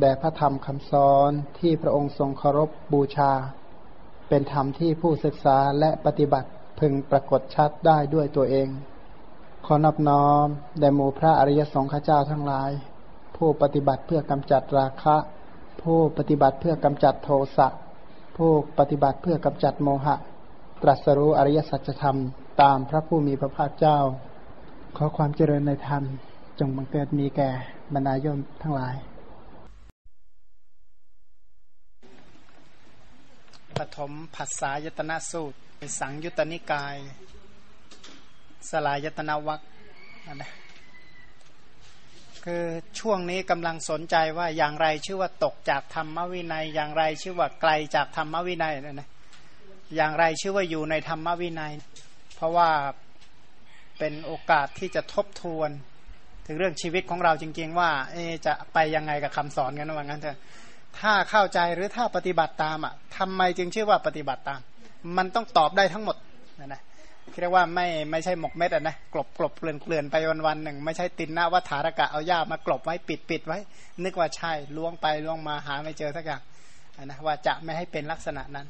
แด่พระธรรมคำสอนที่พระองค์ทรงเคารพบูชาเป็นธรรมที่ผู้ศึกษาและปฏิบัติพึงปรากฏชัดได้ด้วยตัวเองขอนอบน้อมแด่หมู่พระอริยสงฆ์เจ้าทั้งหลายผู้ปฏิบัติเพื่อกำจัดราคะผู้ปฏิบัติเพื่อกำจัดโทสะผู้ปฏิบัติเพื่อกำจัดโมหะตรัสรู้อริยสัจธรรมตามพระผู้มีพระภาคเจ้าขอความเจริญในธรรมจงบังเกิดมีแก่บรรดาโยมทั้งหลายปฐมภัสสายตนะสูตรสังยุตตนิกายสลายตนะวรรคนะคือช่วงนี้กำลังสนใจว่าอย่างไรชื่อว่าตกจากธรรมวินัยอย่างไรชื่อว่าไกลจากธรรมวินัยนะอย่างไรชื่อว่าอยู่ในธรรมวินัยเพราะว่าเป็นโอกาสที่จะทบทวนถึงเรื่องชีวิตของเราจริงๆว่าจะไปยังไงกับคำสอนกันว่างั้นเถอะถ้าเข้าใจหรือถ้าปฏิบัติตามอ่ะทำไมจึงชื่อว่าปฏิบัติตามมันต้องตอบได้ทั้งหมดนะเรียกว่าไม่ใช่หมกเม็ดอ่ะนะกลบเกลื่อนไปวันๆหนึ่งไม่ใช่ติณวัฏฐารกะเอาหญ้ามากลบไว้ปิดไว้นึกว่าใช่ล้วงไปล้วงมาหาไม่เจอสักอย่างนะว่าจะไม่ให้เป็นลักษณะนั้น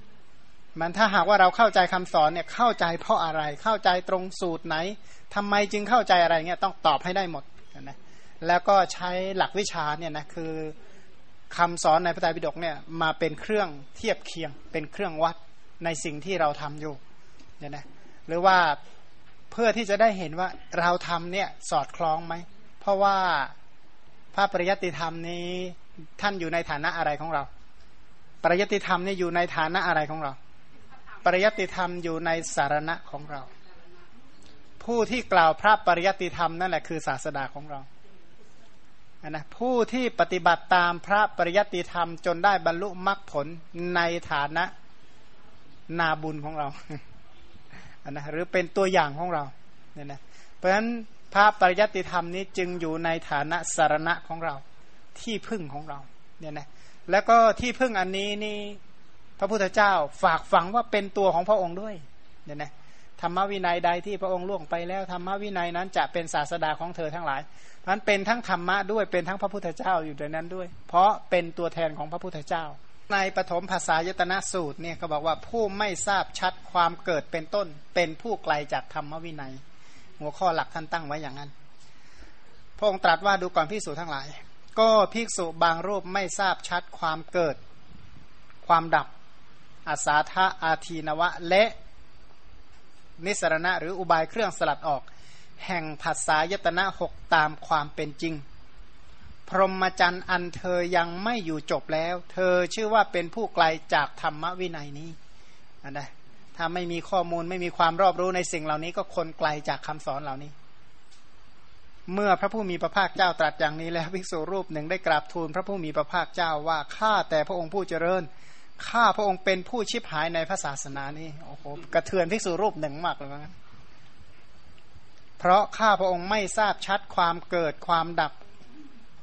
มันถ้าหากว่าเราเข้าใจคำสอนเนี่ยเข้าใจเพราะอะไรเข้าใจตรงสูตรไหนทำไมจึงเข้าใจอะไรเงี้ยต้องตอบให้ได้หมดนะแล้วก็ใช้หลักวิชาเนี่ยนะคือคำสอนในพระไตรปิฎกเนี่ยมาเป็นเครื่องเทียบเคียงเป็นเครื่องวัดในสิ่งที่เราทำอยู่เนี่ยนะหรือว่าเพื่อที่จะได้เห็นว่าเราทำเนี่ยสอดคล้องไหมเพราะว่าพระปริยัติธรรมนี้ท่านอยู่ในฐานะอะไรของเราปริยัติธรรมนี่อยู่ในฐานะอะไรของเราปริยัติธรรมอยู่ในสารณะของเราผู้ที่กล่าวพระปริยัติธรรมนั่นแหละคือศาสดาของเรานะผู้ที่ปฏิบัติตามพระปริยัติธรรมจนได้บรรลุมรรคผลในฐานะนาบุญของเรานะหรือเป็นตัวอย่างของเราเนี่ยนะเพราะฉะนั้นพระปริยัติธรรมนี้จึงอยู่ในฐานะสารณะของเราที่พึ่งของเราเนี่ยนะแล้วก็ที่พึ่งอันนี้นี่พระพุทธเจ้าฝากฝังว่าเป็นตัวของพระองค์ด้วยเนี่ยนะธรรมวินัยใดที่พระองค์ล่วงไปแล้วธรรมวินัยนั้นจะเป็นศาสดาของเธอทั้งหลายเพราะฉะนั้นเป็นทั้งธรรมะด้วยเป็นทั้งพระพุทธเจ้าอยู่ในนั้นด้วยเพราะเป็นตัวแทนของพระพุทธเจ้าในปฐมภัสสายตนะสูตรเนี่ยเขาบอกว่าผู้ไม่ทราบชัดความเกิดเป็นต้นเป็นผู้ไกลจากธรรมวินัยหัวข้อหลักท่านตั้งไว้อย่างนั้นพระองค์ตรัสว่าดูก่อนภิกษุทั้งหลายก็ภิกษุบางรูปไม่ทราบชัดความเกิดความดับอาสาทะอาทีนวะและนิสรณะหรืออุบายเครื่องสลัดออกแห่งภัสสายตนะ6ตามความเป็นจริงพรหมจรรย์อันเธอยังไม่อยู่จบแล้วเธอชื่อว่าเป็นผู้ไกลจากธรรมวินัยนี้นะถ้าไม่มีข้อมูลไม่มีความรอบรู้ในสิ่งเหล่านี้ก็คนไกลจากคำสอนเหล่านี้เมื่อพระผู้มีพระภาคเจ้าตรัสอย่างนี้แล้วภิกษุรูปหนึ่งได้กราบทูลพระผู้มีพระภาคเจ้าว่าข้าแต่พระองค์ผู้เจริญข้าพระองค์เป็นผู้ชิบหายในพระศาสนานี้โอ้โหกระเทือนภิกษุรูปหนึ่งมากเลยนะเพราะข้าพระองค์ไม่ทราบชัดความเกิดความดับ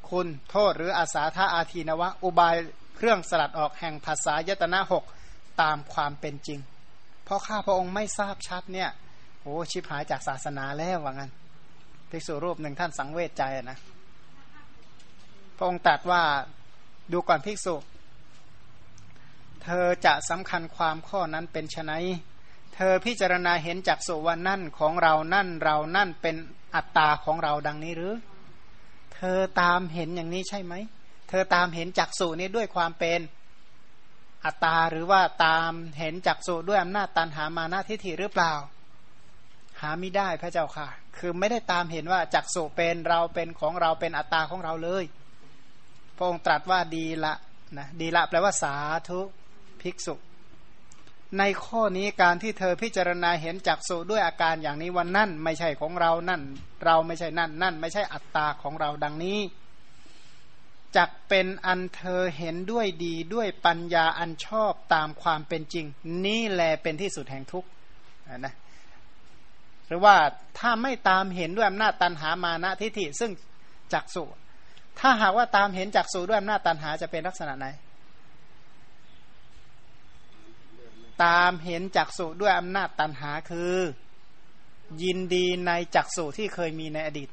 คุณโทษหรืออาสาทะอาทีนวะอุบายเครื่องสลัดออกแห่งภัสสายตนะ6ตามความเป็นจริงเพราะข้าพระองค์ไม่ทราบชัดเนี่ยโอ้ชิบหายจากศาสนาแล้วว่างั้นภิกษุรูปหนึ่งท่านสังเวชใจนะพระองค์ตรัสว่าดูก่อนภิกษุเธอจะสำคัญความข้อนั้นเป็นไฉนเธอพิจารณาเห็นจักษุว่านั่นของเรานั่นเรานั่นเป็นอัตตาของเราดังนี้หรือเธอตามเห็นอย่างนี้ใช่ไหมเธอตามเห็นจักษุนี้ด้วยความเป็นอัตตาหรือว่าตามเห็นจักษุด้วยอำนาจตันหามานะทิฏฐิหรือเปล่าหาไม่ได้พระเจ้าค่ะคือไม่ได้ตามเห็นว่าจักษุเป็นเราเป็นของเราเป็นอัตตาของเราเลยพระองค์ตรัสว่าดีละนะดีละแปลว่าสาธุภิกษุในข้อนี้การที่เธอพิจารณาเห็นจักษุด้วยอาการอย่างนี้ว่านั่นไม่ใช่ของเรานั่นเราไม่ใช่นั่นนั่นไม่ใช่อัตตาของเราดังนี้ จักเป็นอันเธอเห็นด้วยดีด้วยปัญญาอันชอบตามความเป็นจริงนี่แลเป็นที่สุดแห่งทุกข์นะหรือว่าถ้าไม่ตามเห็นด้วยอำนาจตัณหามานะทิฏฐิซึ่งจักสุถ้าหากว่าตามเห็นจักสุด้วยอำนาจตัณหาจะเป็นลักษณะไหนตามเห็นจักสุด้วยอำนาจตัณหาคือยินดีในจักสุที่เคยมีในอดีต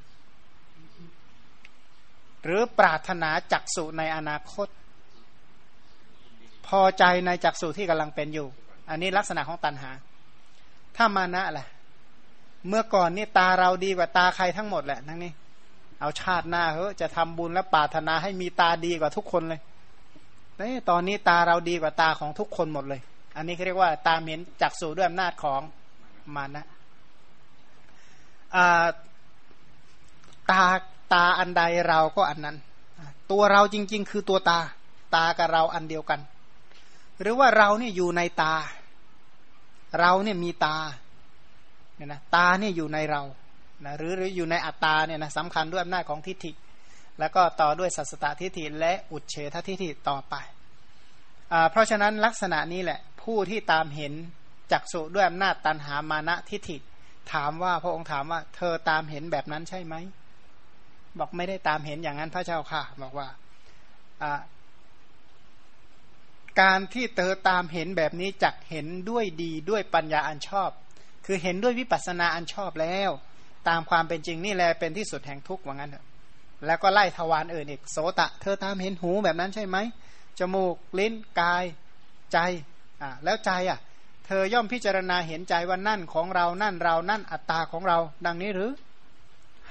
หรือปรารถนาจักสุในอนาคตพอใจในจักสุที่กำลังเป็นอยู่อันนี้ลักษณะของตัณหาถ้ามานะล่ะเมื่อก่อนนี่ตาเราดีกว่าตาใครทั้งหมดแหละทั้งนี้เอาชาติหน้าเหอะจะทำบุญและปรารถนาให้มีตาดีกว่าทุกคนเลยตอนนี้ตาเราดีกว่าตาของทุกคนหมดเลยอันนี้เรียกว่าตามเห็นจักสุด้วยอำนาจของมานะตาอันใดเราก็อันนั้นตัวเราจริงๆคือตัวตากับเราอันเดียวกันหรือว่าเราเนี่ยอยู่ในตาเราเนี่ยมีตาเนี่ยนะตาเนี่ยอยู่ในเรานะหรืออยู่ในอัตตาเนี่ยนะสำคัญด้วยอำนาจของทิฏฐิแล้วก็ต่อด้วยสัสสตทิฏฐิและอุจเฉททิฏฐิต่อไปเพราะฉะนั้นลักษณะนี้แหละผู้ที่ตามเห็นจักสุด้วยอำนาจตัณหามานะทิฏฐิถามว่าพระองค์ถามว่าเธอตามเห็นแบบนั้นใช่ไหมบอกไม่ได้ตามเห็นอย่างนั้นพระเจ้าค่ะบอกว่าการที่เธอตามเห็นแบบนี้จักเห็นด้วยดีด้วยปัญญาอันชอบคือเห็นด้วยวิปัสสนาอันชอบแล้วตามความเป็นจริงนี่แลเป็นที่สุดแห่งทุกข์ว่างั้นเถอะแล้วก็ไล่ทวารอื่นอีกโสตะเธอตามเห็นหูแบบนั้นใช่ไหมจมูกลิ้นกายใจแล้วใจเธอย่อมพิจารณาเห็นใจว่านั่นของเรานั่นเรานั่นอัตตาของเราดังนี้หรือ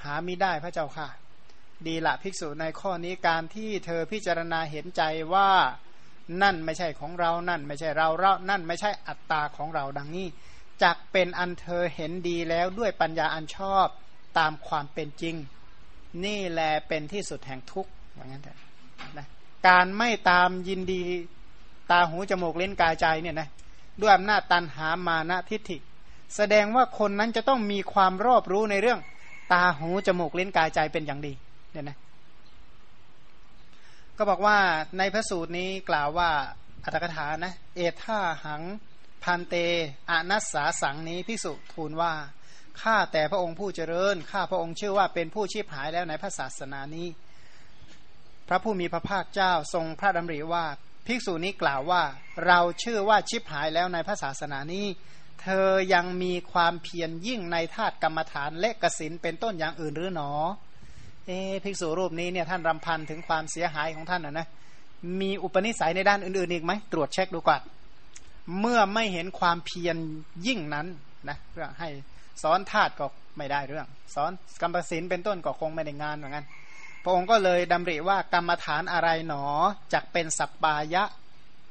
หามิได้พระเจ้าค่ะดีละภิกษุในข้อนี้การที่เธอพิจารณาเห็นใจว่านั่นไม่ใช่ของเรานั่นไม่ใช่เราเรานั่นไม่ใช่อัตตาของเราดังนี้จักเป็นอันเธอเห็นดีแล้วด้วยปัญญาอันชอบตามความเป็นจริงนี่แลเป็นที่สุดแห่งทุกข์ว่างั้นเถอะนะการไม่ตามยินดีตาหูจมูกลิ้นกายใจเนี่ยนะด้วยอำนาจตัณหามานะทิฏฐิแสดงว่าคนนั้นจะต้องมีความรอบรู้ในเรื่องตาหูจมูกลิ้นกายใจเป็นอย่างดีเนี่ยนะก็บอกว่าในพระสูตรนี้กล่าวว่าอัตถกถานะเอท่าหังพันเตอนัสสาสังนี้ภิกษุทูลว่าข้าแต่พระองค์ผู้เจริญข้าพระองค์ชื่อว่าเป็นผู้ชีพหายแล้วในพระศาสนานี้พระผู้มีพระภาคเจ้าทรงพระดำริว่าภิกษุนี้กล่าวว่าเราชื่อว่าชีพหายแล้วในพระศาสนานี้เธอยังมีความเพียรยิ่งในธาตุกรรมฐานและกสิณเป็นต้นอย่างอื่นหรือหนอภิกษุรูปนี้เนี่ยท่านรำพันถึงความเสียหายของท่านนะมีอุปนิสัยในด้านอื่นๆอีกไหมตรวจเช็คดูก่อนเมื่อไม่เห็นความเพียรยิ่งนั้นนะเรื่องให้สอนธาตุก็ไม่ได้เรื่องสอนกรรมศีลเป็นต้นก็คงไม่ได้งานเหมือนกันพระองค์ก็เลยดำริว่ากรรมฐานอะไรหนอจักเป็นสัปปายะ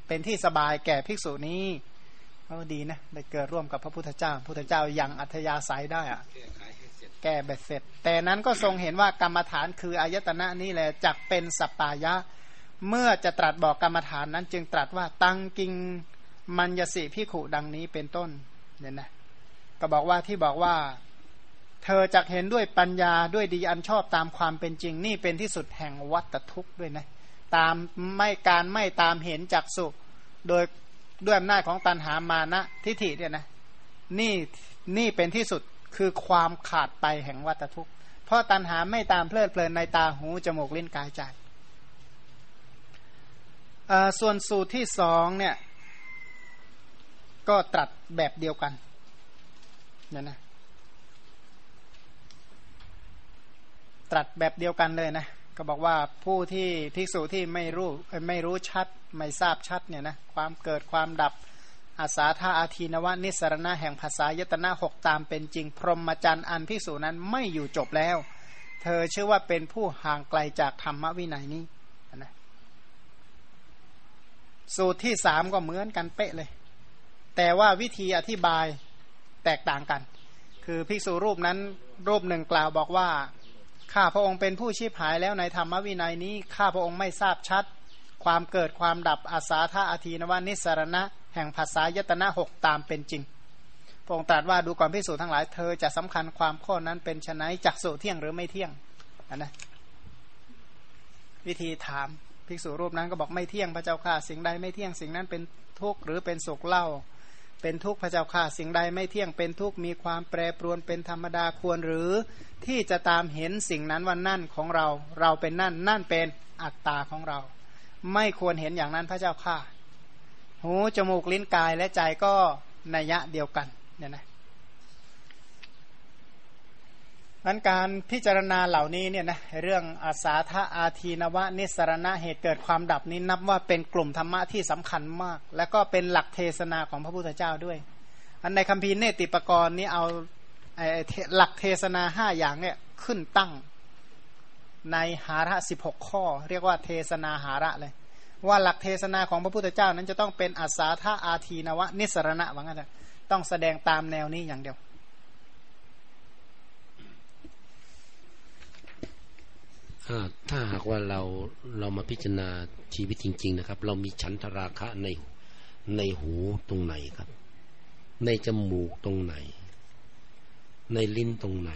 เป็นที่สบายแก่ภิกษุนี้ก็ดีนะได้เกิดร่วมกับพระพุทธเจ้าพุทธเจ้ายังอัธยาศัยได้แก้เบ็ดเสร็จแต่นั้นก็ทรงเห็นว่ากรรมฐานคืออายตนะนี่แหละจักเป็นสัปปายะเมื่อจะตรัสบอกกรรมฐานนั้นจึงตรัสว่าตังกิงมัญญสิภิกขุดังนี้เป็นต้นเนี่ยนะก็บอกว่าที่บอกว่าเธอจักเห็นด้วยปัญญาด้วยดีอันชอบตามความเป็นจริงนี่เป็นที่สุดแห่งวัฏทุกข์ด้วยนะตามไม่การไม่ตามเห็นจักสุโดยด้วยอำนาจของตัณหามานะทิฏฐิเนี่ยนะนี่เป็นที่สุดคือความขาดไปแห่งวัฏทุกข์เพราะตัณหาไม่ตามเพลิดเพลินในตาหูจมูกลิ้นกายใจส่วนสูตรที่สองเนี่ยก็ตรัสแบบเดียวกันเนี่ยนะตรัสแบบเดียวกันเลยนะก็บอกว่าผู้ที่ภิกษุที่ไม่รู้ชัดไม่ทราบชัดเนี่ยนะความเกิดความดับอาสาธาอาทีนวะนิสรณะแห่งภาษายตนะหกตามเป็นจริงพรหมจรรย์อันภิกษุนั้นไม่อยู่จบแล้วเธอชื่อว่าเป็นผู้ห่างไกลจากธรรมวินัยนี้นะสูตรที่สามก็เหมือนกันเป๊ะเลยแต่ว่าวิธีอธิบายแตกต่างกันคือภิกษุรูปนั้นรูปหนึ่งกล่าวบอกว่าข้าพระองค์เป็นผู้ชีพหายแล้วในธรรมวินัยนี้ข้าพระองค์ไม่ทราบชัดความเกิดความดับอาสาธาอาทีนวะนิสรณะแห่งภาษายตนะหกตามเป็นจริงพระองค์ตรัสว่าดูก่อนภิกษุทั้งหลายเธอจะสำคัญความข้อนั้นเป็นไฉนจักสุเที่ยงหรือไม่เที่ยงนะ วิธีถามภิกษุรูปนั้นก็บอกไม่เที่ยงพระเจ้าค่ะสิ่งใดไม่เที่ยงสิ่งนั้นเป็นทุกข์หรือเป็นสุขเล่าเป็นทุกข์พระเจ้าค่ะสิ่งใดไม่เที่ยงเป็นทุกข์มีความแปรปรวนเป็นธรรมดาควรหรือที่จะตามเห็นสิ่งนั้นว่านั่นของเราเราเป็นนั่นนั่นเป็นอัตตาของเราไม่ควรเห็นอย่างนั้นพระเจ้าค่ะหูจมูกลิ้นกายและใจก็นัยยะเดียวกันเนี่ยนะดังการพิจารณาเหล่านี้เนี่ยนะเรื่องอาสาทะอาทีนวะนิสรณะเหตุเกิดความดับนี้นับว่าเป็นกลุ่มธรรมะที่สำคัญมากและก็เป็นหลักเทศนาของพระพุทธเจ้าด้วยอันในคัมภีร์เนติปกรณ์นี้เอาหลักเทศนา5อย่างเนี่ยขึ้นตั้งในหาระ16ข้อเรียกว่าเทศนาหาระเลยว่าหลักเทศนาของพระพุทธเจ้านั้นจะต้องเป็นอาสาทะอาทีนวะนิสรณะว่างั้นต้องแสดงตามแนวนี้อย่างเดียวถ้าหากว่าเรามาพิจารณาชีวิตจริงๆนะครับเรามีฉันทราคะในหูตรงไหนครับในจมูกตรงไหนในลิ้นตรงไหน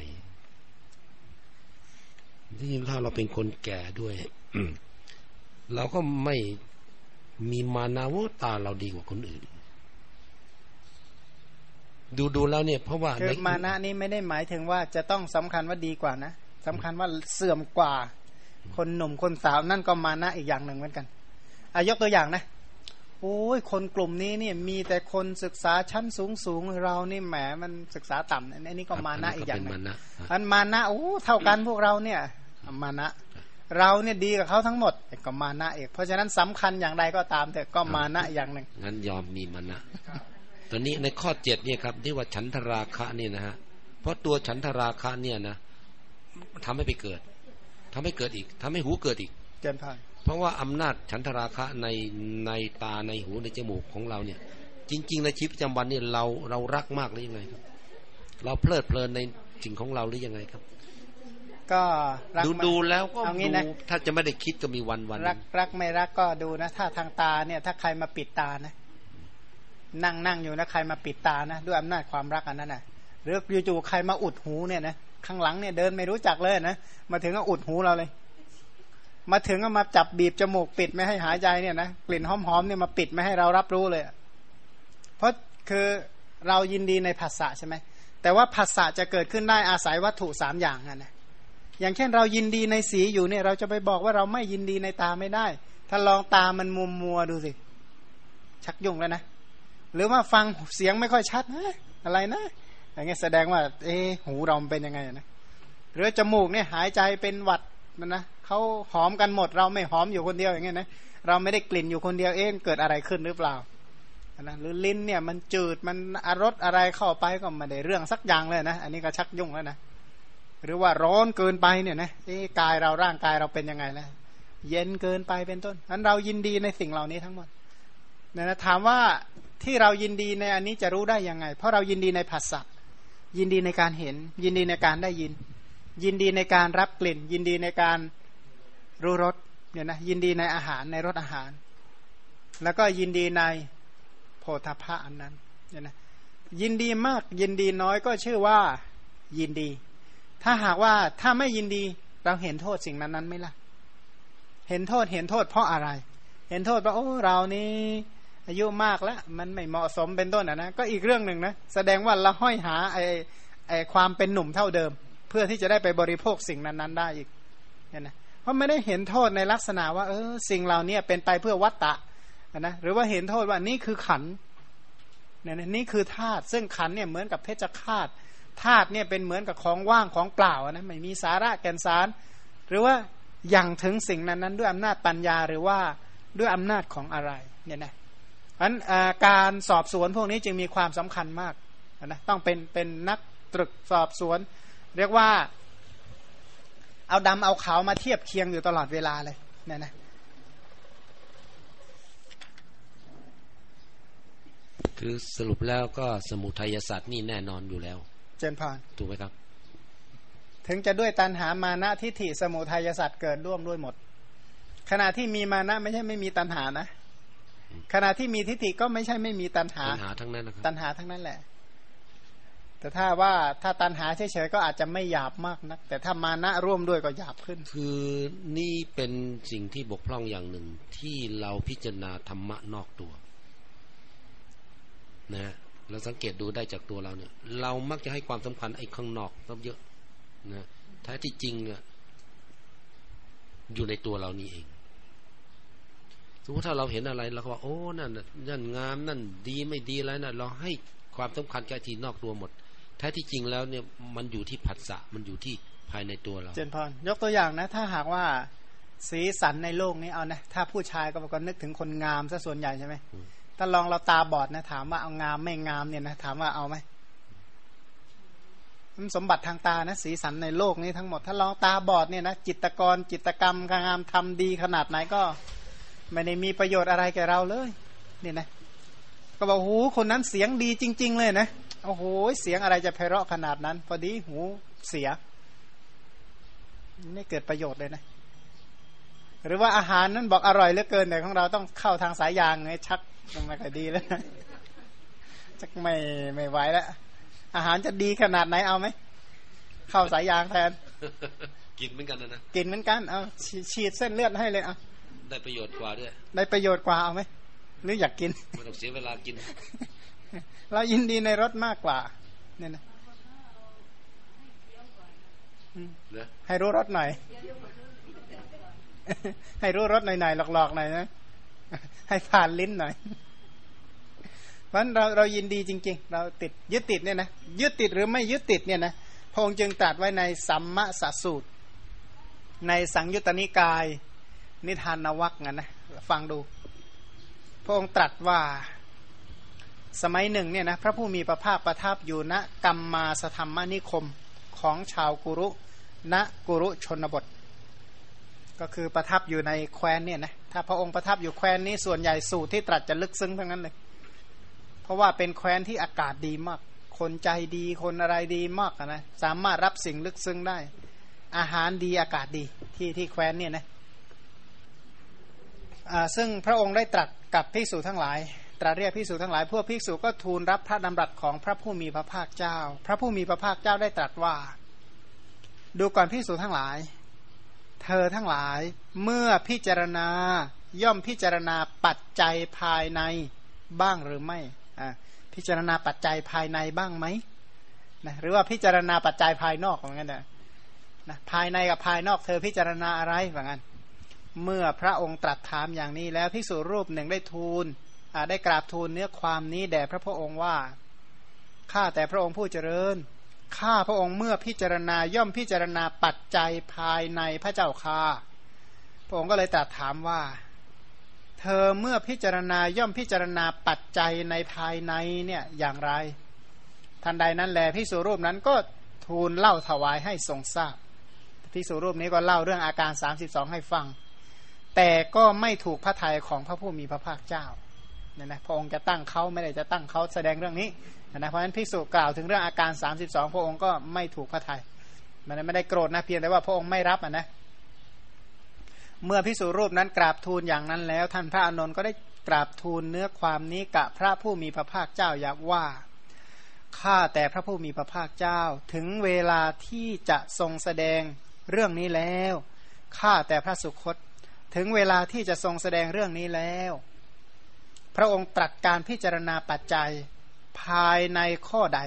ที่จริงถ้าเราเป็นคนแก่ด้วย เราก็ไม่มีมานะว่าตาเราดีกว่าคนอื่นดูแล้วเนี่ยเพราะว่าคือมานะนี่ไม่ได้หมายถึงว่าจะต้องสำคัญว่าดีกว่านะสำคัญว่าเสื่อมกว่าคนหนุ่มคนสาวนั่นก็มานะอีกอย่างหนึ่งเหมือนกันยกตัวอย่างนะโอ้ยคนกลุ่มนี้เนี่ยมีแต่คนศึกษาชั้นสูงๆเรานี่แหมมันศึกษาต่ำอันนี้ก็มานะอีกอย่างนึงอันมานะโอ้เท่ากันพวกเราเนี่ยมานะเราเนี่ยดีกับเขาทั้งหมดก็มานะเองเพราะฉะนั้นสำคัญอย่างใดก็ตามแต่ก็มานะอย่างหนึ่งงั้นยอมมีมานะตอนนี้ในข้อ7เนี่ยครับที่ว่าฉันทราคะนี่นะฮะเพราะตัวฉันทราคะเนี่ยนะทำให้ไปเกิดทำให้เกิดอีกทำให้หูเกิดอีกเจนพายเพราะว่าอำนาจฉันทราคะในตาในหูในจมูกของเราเนี่ยจริงๆในชีวิตประจำวันเนี่ยเรารักมากหรือยังไงครับเราเพลิดเพลินในสิ่งของเราหรือยังไงครับก็ดูแล้วก็ดูถ้าจะไม่ได้คิดก็มีวันรักไม่รักก็ดูนะถ้าทางตาเนี่ยถ้าใครมาปิดตานะนั่งอยู่นะใครมาปิดตานะด้วยอำนาจความรักอันนั้นน่ะหรืออยู่ๆใครมาอุดหูเนี่ยนะข้างหลังเนี่ยเดินไม่รู้จักเลยนะมาถึงก็อุดหูเราเลยมาถึงก็มาจับบีบจมูกปิดไม่ให้หายใจเนี่ยนะกลิ่นหอมๆเนี่ยมาปิดไม่ให้เรารับรู้เลยเพราะคือเรายินดีในผัสสะใช่ไหมแต่ว่าผัสสะจะเกิดขึ้นได้อาศัยวัตถุ3อย่างนั่นนะอย่างเช่นเรายินดีในสีอยู่เนี่ยเราจะไปบอกว่าเราไม่ยินดีในตาไม่ได้ถ้าลองตามันมัวดูสิชักยุ่งแล้วนะหรือว่าฟังเสียงไม่ค่อยชัดนะอะไรนะอย่างเงี้ยแสดงว่าหูเราเป็นยังไงนะหรือจมูกเนี่ยหายใจเป็นหวัดมันนะเขาหอมกันหมดเราไม่หอมอยู่คนเดียวอย่างเงี้ยนะเราไม่ได้กลิ่นอยู่คนเดียวเกิดอะไรขึ้นหรือเปล่านะหรือลิ้นเนี่ยมันจืดมันอรสอะไรเข้าไปก็ไม่ได้เรื่องสักอย่างเลยนะอันนี้ก็ชักยุ่งแล้วนะหรือว่าร้อนเกินไปเนี่ยนะกายเราร่างกายเราเป็นยังไงนะเย็นเกินไปเป็นต้นอันเรายินดีในสิ่งเหล่านี้ทั้งหมดนะถามว่าที่เรายินดีในอันนี้จะรู้ได้ยังไงเพราะเรายินดีในผัสสะยินดีในการเห็นยินดีในการได้ยินยินดีในการรับกลิ่นยินดีในการรู้รสเนี่ยนะยินดีในอาหารในรสอาหารแล้วก็ยินดีในโผฏฐัพพะอันนั้นเนี่ยนะยินดีมากยินดีน้อยก็ชื่อว่ายินดีถ้าหากว่าถ้าไม่ยินดีเราเห็นโทษสิ่งนั้นไหมล่ะเห็นโทษเพราะอะไรเห็นโทษว่าโอ้เรานี่อายุมากแล้วมันไม่เหมาะสมเป็นต้นนะก็อีกเรื่องหนึ่งนะแสดงว่าเราห้อยหาไอ้ความเป็นหนุ่มเท่าเดิมเพื่อที่จะได้ไปบริโภคสิ่งนั้นๆได้อีกเนี่ยนะเพราะไม่ได้เห็นโทษในลักษณะว่าสิ่งเหล่านี้เป็นไปเพื่อวัตตะนะหรือว่าเห็นโทษว่านี่คือขันธ์เนี่ยนี่คือธาตุซึ่งขันธ์เนี่ยเหมือนกับเพชฌฆาตธาตุเนี่ยเป็นเหมือนกับของว่างของเปล่านะไม่มีสาระแก่นสารหรือว่าอย่างถึงสิ่งนั้นๆด้วยอำนาจปัญญาหรือว่าด้วยอำนาจของอะไรเนี่ยนะอันการสอบสวนพวกนี้จึงมีความสำคัญมากนะต้องเป็นนักตรึกสอบสวนเรียกว่าเอาดำเอาขาวมาเทียบเคียงอยู่ตลอดเวลาเลยเนี่ยนะคือสรุปแล้วก็สมุทัยศาสตร์นี่แน่นอนอยู่แล้วเจนพานถูกไหมครับถึงจะด้วยตัณหามานะทิฏฐิสมุทัยศาสตร์เกิดร่วมด้วยหมดขณะที่มีมานะไม่ใช่ไม่มีตัณหานะขณะที่มีทิฏฐิก็ไม่ใช่ไม่มีตัณหาทั้งนั้นแหละ แต่ถ้าว่าถ้าตัณหาเฉยๆก็อาจจะไม่หยาบมากนักแต่ถ้ามานะร่วมด้วยก็หยาบขึ้นคือนี่เป็นสิ่งที่บกพร่องอย่างหนึ่งที่เราพิจารณาธรรมะนอกตัวนะเราสังเกตดูได้จากตัวเราเนี่ยเรามักจะให้ความสำคัญไอ้ข้างนอกซะเยอะนะแท้ที่จริงเนี่ยอยู่ในตัวเรานี่เองสมมติถ้าเราเห็นอะไรเราก็ว่าโอ้นั่นนั่นงามนั่นดีไม่ดีอะไรนะเราให้ความสำคัญกับที่นอกตัวหมดแท้ที่จริงแล้วเนี่ยมันอยู่ที่ผัสสะมันอยู่ที่ภายในตัวเราเจนพรยกตัวอย่างนะถ้าหากว่าสีสันในโลกนี้เอานะถ้าผู้ชายก็นึกถึงคนงามซะส่วนใหญ่ใช่ไหมถ้าลองเราตาบอดนะถามว่าเอางามไม่งามเนี่ยนะถามว่าเอาไหมสมบัติทางตานะสีสันในโลกนี้ทั้งหมดถ้าลองตาบอดเนี่ยนะจิตกรจิตกรรมงามทำดีขนาดไหนก็ไม่ได้มีประโยชน์อะไรแก่เราเลยเนี่ยนะก็บอกหูคนนั้นเสียงดีจริงๆเลยนะโอ้โหเสียงอะไรจะไพเราะขนาดนั้นพอดีหูเสียไม่เกิดประโยชน์เลยนะหรือว่าอาหารนั้นบอกอร่อยเหลือเกินแต่ของเราต้องเข้าทางสายยางเลยชักไม่ค่อยดีแล้วชักไม่ไหวแล้วอาหารจะดีขนาดไหนเอาไหมเข้าสายยางแทนกินเหมือนกันนะกินเหมือนกันเอาฉีดเส้นเลือดให้เลยเอาได้ประโยชน์กว่าด้วยได้ประโยชน์กว่าเอาไหมหรืออยากกินไม่ต้องเสียเวลากินเรายินดีในรสมากกว่าเนี่ยนะให้รู้รสหน่อยให้รู้รสหน่อยๆหลอกๆหน่อยนะให้ผ่านลิ้นหน่อยเพราะเรายินดีจริงๆเราติดยึดติดเนี่ยนะยึดติดหรือไม่ยึดติดเนี่ยนะพระองค์จึงตรัสไว้ในสัมมสสูตรในสังยุตตนิกายนิทานวรรคนะฟังดูพระองค์ตรัสว่าสมัยหนึ่งเนี่ยนะพระผู้มีพระภาคประทับอยู่ณกัมมาสธัมมนิคมของชาวกุรุณกุรุชนบทก็คือประทับอยู่ในแคว้นเนี่ยนะถ้าพระองค์ประทับอยู่แคว้นนี้ส่วนใหญ่สูตรที่ตรัสจะลึกซึ้งทั้งนั้นเลยเพราะว่าเป็นแคว้นที่อากาศดีมากคนใจดีคนอะไรดีมากนะสามารถรับสิ่งลึกซึ้งได้อาหารดีอากาศดีที่แคว้นเนี่ยนะซึ่งพระองค์ได้ตรัสกับภิกษุทั้งหลายตรัสเรียกภิกษุทั้งหลายพวกภิกษุก็ทูลรับพระดำรัสของพระผู้มีพระภาคเจ้าพระผู้มีพระภาคเจ้าได้ตรัสว่าดูก่อนภิกษุทั้งหลายเธอทั้งหลายเมื่อพิจารณาย่อมพิจารณาปัจจัยภายในบ้างหรือไม่พิจารณาปัจจัยภายในบ้างไหมนะหรือว่าพิจารณาปัจจัยภายนอกเหมือนกันนะภายในกับภายนอกเธอพิจารณาอะไรเหมือนกันเมื่อพระองค์ตรัสถามอย่างนี้แล้วภิกษุรูปหนึ่งได้กราบทูลเนื้อความนี้แด่พระพุทธองค์ว่าข้าแต่พระองค์ผู้เจริญข้าพระองค์เมื่อพิจารณาย่อมพิจารณาปัจจัยภายในพระเจ้าข้าพระองค์ก็เลยตรัสถามว่าเธอเมื่อพิจารณาย่อมพิจารณาปัจจัยในภายในเนี่ยอย่างไรทันใดนั้นแลภิกษุรูปนั้นก็ทูลเล่าถวายให้ทรงทราบภิกษุรูปนี้ก็เล่าเรื่องอาการ32ให้ฟังแต่ก็ไม่ถูกพระทัยของพระผู้มีพระภาคเจ้าเนี่ยนะพระองค์จะตั้งเขาไม่ได้จะตั้งเขาแสดงเรื่องนี้นะเพราะฉะนั้นภิกษุกล่าวถึงเรื่องอาการ32พระองค์ก็ไม่ถูกพระทัยมันไม่ได้โกรธนะเพียงแต่ว่าพระองค์ไม่รับนะเมื่อภิกษุรูปนั้นกราบทูลอย่างนั้นแล้วท่านพระอานนท์ก็ได้กราบทูลเนื้อความนี้กับพระผู้มีพระภาคเจ้าอยากว่าข้าแต่พระผู้มีพระภาคเจ้าถึงเวลาที่จะทรงแสดงเรื่องนี้แล้วข้าแต่พระสุคตถึงเวลาที่จะทรงแสดงเรื่องนี้แล้วพระองค์ตรัสการพิจารณาปัจจัยภายในข้อใด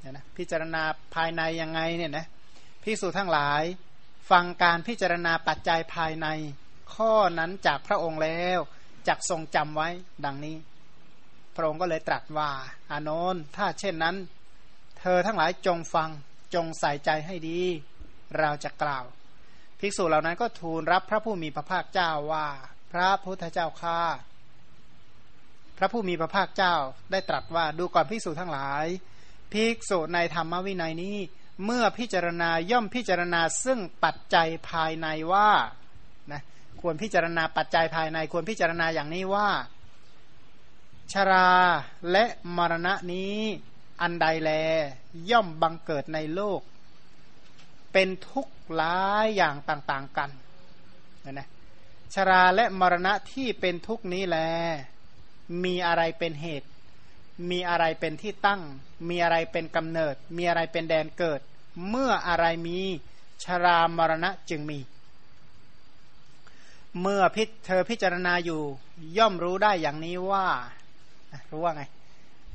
เนี่ยนะพิจารณาภายในยังไงเนี่ยนะภิกษุทั้งหลายฟังการพิจารณาปัจจัยภายในข้อนั้นจากพระองค์แล้วจักทรงจำไว้ดังนี้พระองค์ก็เลยตรัสว่าอานนท์ถ้าเช่นนั้นเธอทั้งหลายจงฟังจงใส่ใจให้ดีเราจะกล่าวภิกษุเหล่านั้นก็ทูลรับพระผู้มีพระภาคเจ้าว่าพระพุทธเจ้าข้าพระผู้มีพระภาคเจ้าได้ตรัสว่าดูก่อนภิกษุทั้งหลายภิกษุในธรรมวินัยนี้เมื่อพิจารณาย่อมพิจารณาซึ่งปัจจัยภายในว่านะควรพิจารณาปัจจัยภายในควรพิจารณาอย่างนี้ว่าชราและมรณะนี้อันใดแลย่อมบังเกิดในโลกเป็นทุกข์หลายอย่างต่างๆกันนะชราและมรณะที่เป็นทุกข์นี้แลมีอะไรเป็นเหตุ มีอะไรเป็นที่ตั้งมีอะไรเป็นกำเนิดมีอะไรเป็นแดนเกิดเมื่ออะไรมีชรามรณะจึงมีเมื่อเธอพิจารณาอยู่ย่อมรู้ได้อย่างนี้ว่ารู้ว่าไง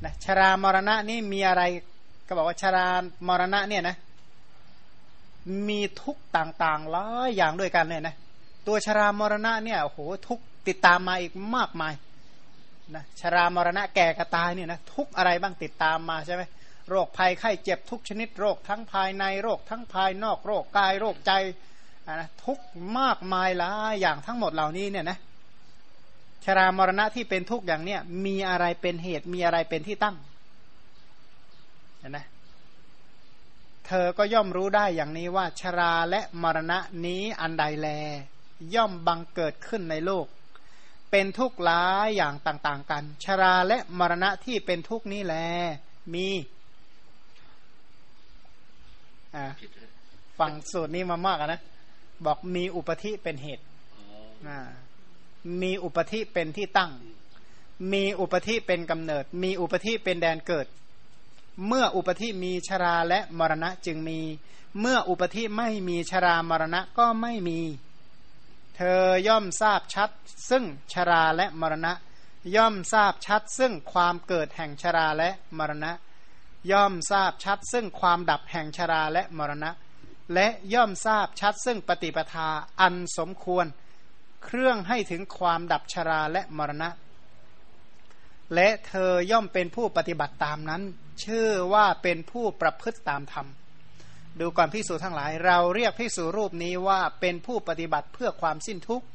นะชรามรณะนี่มีอะไรก็บอกว่าชรามรณะเนี่ยนะมีทุกข์ต่างๆหลายอย่างด้วยกันเลยนะตัวชรามรณะเนี่ยโอ้โหทุกข์ติดตามมาอีกมากมายนะชรามรณะแก่กระตายเนี่ยนะทุกอะไรบ้างติดตามมาใช่ไหมโรคภัยไข้เจ็บทุกชนิดโรคทั้งภายในโรคทั้งภายนอกโรคกายโรคใจนะทุกมากมายหลายอย่างทั้งหมดเหล่านี้เนี่ยนะชรามรณะที่เป็นทุกอย่างเนี่ยมีอะไรเป็นเหตุมีอะไรเป็นที่ตั้งนะเธอก็ย่อมรู้ได้อย่างนี้ว่าชราและมรณะนี้อันใดแลย่อมบังเกิดขึ้นในโลกเป็นทุกข์หลายอย่างต่างๆกันชราและมรณะที่เป็นทุกข์นี้แลมีฟังสูตรนี้มามากนะบอกมีอุปธิเป็นเหตุมีอุปธิเป็นที่ตั้งมีอุปธิเป็นกำเนิดมีอุปธิเป็นแดนเกิดเมื่ออุปธิมีชราและมรณะจึงมีเมื่ออุปธิไม่มีชรามรณะก็ไม่มีเธอย่อมทราบชัดซึ่งชราและมรณะย่อมทราบชัดซึ่งความเกิดแห่งชราและมรณะย่อมทราบชัดซึ่งความดับแห่งชราและมรณะและย่อมทราบชัดซึ่งปฏิปทาอันสมควรเครื่องให้ถึงความดับชราและมรณะและเธอย่อมเป็นผู้ปฏิบัติตามนั้นชื่อว่าเป็นผู้ประพฤติตามธรรมดูก่อนภิกษุทั้งหลายเราเรียกภิกษุรูปนี้ว่าเป็นผู้ปฏิบัติเพื่อความสิ้นทุกข์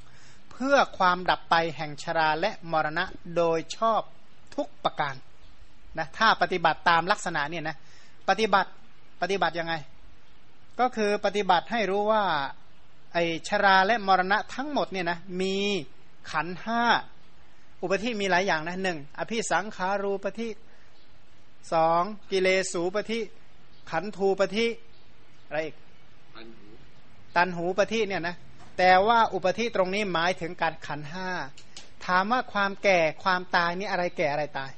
เพื่อความดับไปแห่งชราและมรณะโดยชอบทุกประการนะถ้าปฏิบัติตามลักษณะเนี่ยนะปฏิบัติยังไงก็คือปฏิบัติให้รู้ว่าไอ้ชราและมรณะทั้งหมดเนี่ยนะมีขันธ์ห้าอุปธิมีหลายอย่างนะหนึ่งอภิสังขารูปธิสองกิเลสูปธิขันธูปธิอะไรอีกตันหูปฏิเนี่ยนะแต่ว่าอุปธิตรงนี้หมายถึงการขันห้าถามว่าความแก่ความตายนี่อะไรแก่อะไรตาย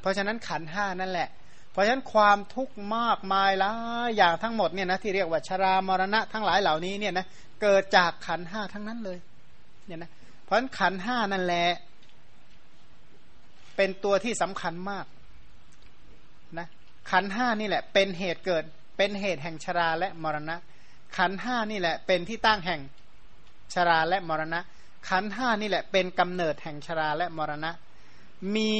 เพราะฉะนั้นขันห้านั่นแหละเพราะฉะนั้นความทุกข์มากมายหลายอย่างทั้งหมดเนี่ยนะที่เรียกว่าชรามรณะทั้งหลายเหล่านี้เนี่ยนะเกิดจากขันห้าทั้งนั้นเลยเนี่ยนะเพราะฉะนั้นขันห้านั่นแหละเป็นตัวที่สำคัญมากนะขันห้านี่แหละเป็นเหตุเกิดเป็นเหตุแห่งชราและมรณะขันห้านี่แหละเป็นที่ตั้งแห่งชราและมรณะขันห้านี่แหละเป็นกำเนิดแห่งชราและมรณะมี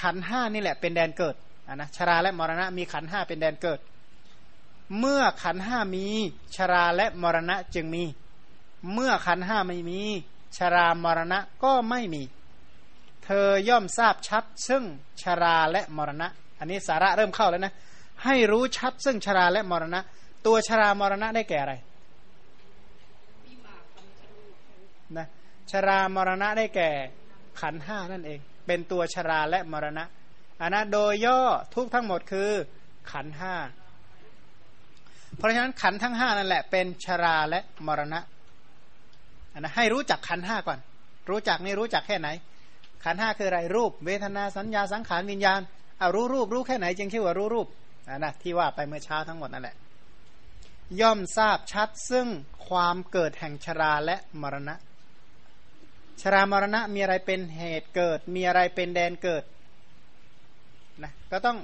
ขันห้านี่แหละเป็นแดนเกิดนะชราและมรณะมีขันห้าเป็นแดนเกิดเมื่อขันห้ามีชราและมรณะจึงมีเมื่อขันห้าไม่มีชรามรณะก็ไม่มีเธอย่อมทราบชัดซึ่งชราและมรณะอันนี้สาระเริ่มเข้าแล้วนะให้รู้ชัดซึ่งชราและมรณะตัวชรามรณะได้แก่อะไรนะชรามรณะได้แก่ขันธ์ห้านั่นเองเป็นตัวชราและมรณะอันนั้นโดยย่อทุกทั้งหมดคือขันธ์ห้าเพราะฉะนั้นขันธ์ทั้งห้านั่นแหละเป็นชราและมรณะอันนั้นให้รู้จักขันธ์ห้าก่อนรู้จักนี่รู้จักแค่ไหนขันธ์ห้าคืออะไรรูปเวทนาสัญญาสังขารวิญญาณรู้รูปรู้แค่ไหนจึงชื่อว่ารู้รูปนะที่ว่าไปเมื่อเช้าทั้งหมดนั่นแหละย่อมทราบชัดซึ่งความเกิดแห่งชราและมรณะชรามรณะมีอะไรเป็นเหตุเกิดมีอะไรเป็นแดนเกิดนะก็ต้อง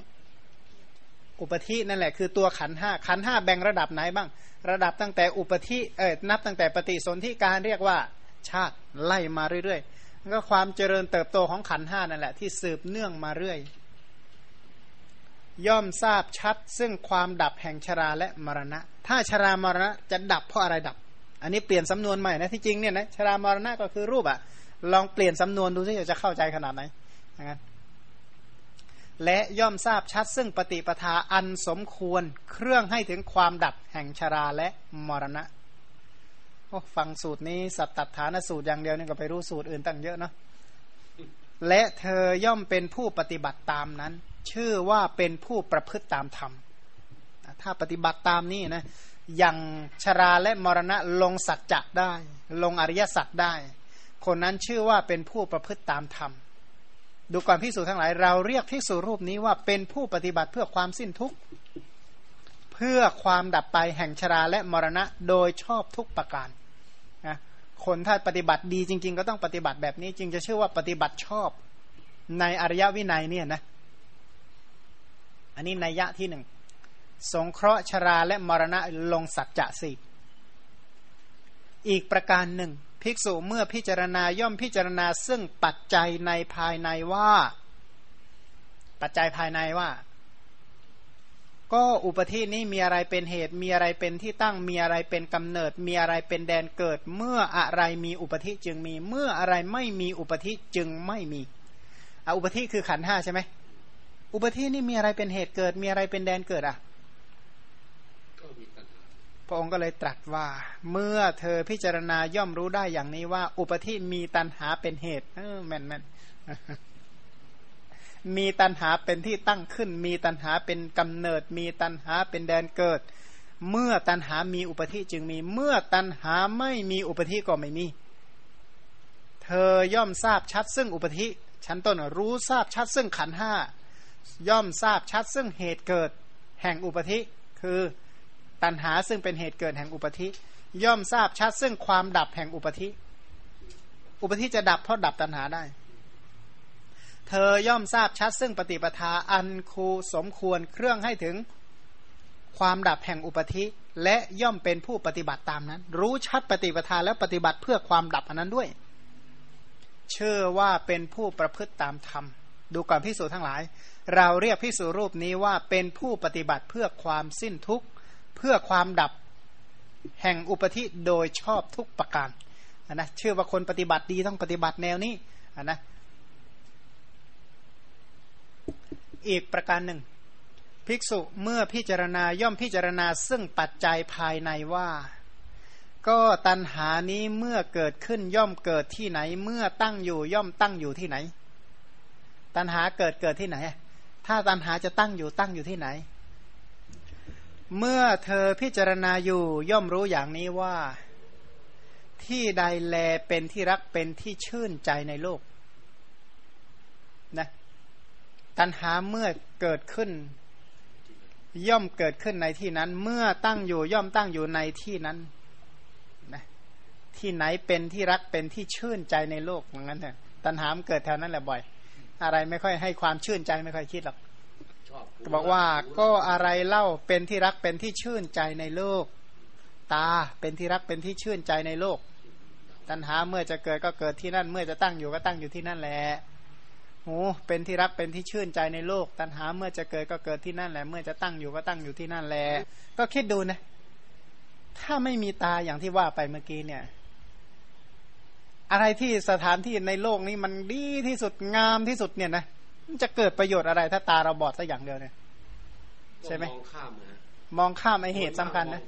อุปธินั่นแหละคือตัวขันธ์ห้าขันธ์ห้าแบ่งระดับไหนบ้างระดับตั้งแต่อุปธินับตั้งแต่ปฏิสนธิการเรียกว่าชาติไล่มาเรื่อยๆก็ความเจริญเติบโตของขันธ์ห้านั่นแหละที่สืบเนื่องมาเรื่อยย่อมทราบชัดซึ่งความดับแห่งชราและมรณะถ้าชรามรณะจะดับเพราะอะไรดับอันนี้เปลี่ยนสำนวนใหม่นะที่จริงเนี่ยนะชรามรณะก็คือรูปอะลองเปลี่ยนสำนวนดูซิจะเข้าใจขนาดไหนนะและย่อมทราบชัดซึ่งปฏิปทาอันสมควรเครื่องให้ถึงความดับแห่งชราและมรณะโอ้ฟังสูตรนี้สัตตฐานสูตรอย่างเดียวนี่ก็ไปรู้สูตรอื่นตั้งเยอะเนาะและเธอย่อมเป็นผู้ปฏิบัติตามนั้นชื่อว่าเป็นผู้ประพฤติตามธรรมถ้าปฏิบัติตามนี้นะยังชราและมรณะลงสัจจะได้ลงอริยสัจได้คนนั้นชื่อว่าเป็นผู้ประพฤติตามธรรม ดูก่อนภิกษุทั้งหลายเราเรียกภิกษุรูปนี้ว่าเป็นผู้ปฏิบัติเพื่อความสิ้นทุกข์เพื่อความดับไปแห่งชราและมรณะโดยชอบทุกประการนะคนถ้าปฏิบัติดีจริงๆก็ต้องปฏิบัติแบบนี้จึงจะชื่อว่าปฏิบัติชอบในอริยวินัยเนี่ยนะอันนี้นัยยะที่หนึ่งสงเคราะห์ชราและมรณะลงสัจจะสี่อีกประการหนึ่งภิกษุเมื่อพิจารณาย่อมพิจารณาซึ่งปัจจัยในภายในว่าปัจจัยภายในว่าก็อุปธินี้มีอะไรเป็นเหตุมีอะไรเป็นที่ตั้งมีอะไรเป็นกำเนิดมีอะไรเป็นแดนเกิดเมื่ออะไรมีอุปธิจึงมีเมื่ออะไรไม่มีอุปธิจึงไม่มีอุปธิคือขันธ์ห้าใช่ไหมอุปธินี่มีอะไรเป็นเหตุเกิดมีอะไรเป็นแดนเกิดอ่ะพระองค์ก็เลยตรัสว่าเมื่อเธอพิจารณาย่อมรู้ได้อย่างนี้ว่าอุปธิมีตัณหาเป็นเหตุแม่นๆมีตัณหาเป็นที่ตั้งขึ้นมีตัณหาเป็นกำเนิดมีตัณหาเป็นแดนเกิดเมื่อตัณหามีอุปธิจึงมีเมื่อตัณหาไม่มีอุปธิก็ไม่มีเธอย่อมทราบชัดซึ่งอุปธิชั้นต้นรู้ทราบชัดซึ่งขันธ์ห้าย่อมทราบชัดซึ่งเหตุเกิดแห่งอุปธิคือตัณหาซึ่งเป็นเหตุเกิดแห่งอุปธิย่อมทราบชัดซึ่งความดับแห่งอุปธิอุปธิจะดับเพราะดับตัณหาได้เธอย่อมทราบชัดซึ่งปฏิปทาอันคูสมควรเครื่องให้ถึงความดับแห่งอุปธิและย่อมเป็นผู้ปฏิบัติตามนั้นรู้ชัดปฏิปทาและปฏิบัติเพื่อความดับอันนั้นด้วยเชื่อว่าเป็นผู้ประพฤติตามธรรมดูก่อนภิกษุทั้งหลายเราเรียกภิกษุรูปนี้ว่าเป็นผู้ปฏิบัติเพื่อความสิ้นทุกข์เพื่อความดับแห่งอุปธิโดยชอบทุกประการนะเชื่อว่าคนปฏิบัติดีต้องปฏิบัติแนวนี้นะอีกประการหนึ่งภิกษุเมื่อพิจารณาย่อมพิจารณาซึ่งปัจจัยภายในว่าก็ตัณหานี้เมื่อเกิดขึ้นย่อมเกิดที่ไหนเมื่อตั้งอยู่ย่อมตั้งอยู่ที่ไหนตัณหาเกิดที่ไหนถ้าตัณหาจะตั้งอยู่ที่ไหนเมื่อเธอพิจารณาอยู่ย่อมรู้อย่างนี้ว่าที่ใดแลเป็นที่รักเป็นที่ชื่นใจในโลกนะตัณหาเมื่อเกิดขึ้นย่อมเกิดขึ้นในที่นั้นเมื่อตั้งอยู่ย่อมตั้งอยู่ในที่นั้นนะที่ไหนเป็นที่รักเป็นที่ชื่นใจในโลกเหมือนกันเถอะตัณหาเกิดแถวนั้นแหละบ่อยอะไรไม่ค่อยให้ความชื่นใจไม่ค่อยคิดหรอกบอกว่าก็อะไรเล่าเป็นที่รักเป็นที่ชื่นใจในโลกตาเป็นที่รักเป็นที่ชื่นใจในโลกตัณหาเมื่อจะเกิดก็เกิดที่นั่นเมื่อจะตั้งอยู่ก็ตั้งอยู่ที่นั่นแหละหูเป็นที่รักเป็นที่ชื่นใจในโลกตัณหาเมื่อจะเกิดก็เกิดที่นั่นแหละเมื่อจะตั้งอยู่ก็ตั้งอยู่ที่นั่นแหละก็คิดดูนะถ้าไม่มีตาอย่างที่ว่าไปเมื่อกี้เนี่ยอะไรที่สถานที่ในโลกนี้มันดีที่สุดงามที่สุดเนี่ยนะจะเกิดประโยชน์อะไรถ้าตาเราบอดสักอย่างเดียวเนี่ยใช่ไหมมองข้ามไอเหตุสำคัญนะ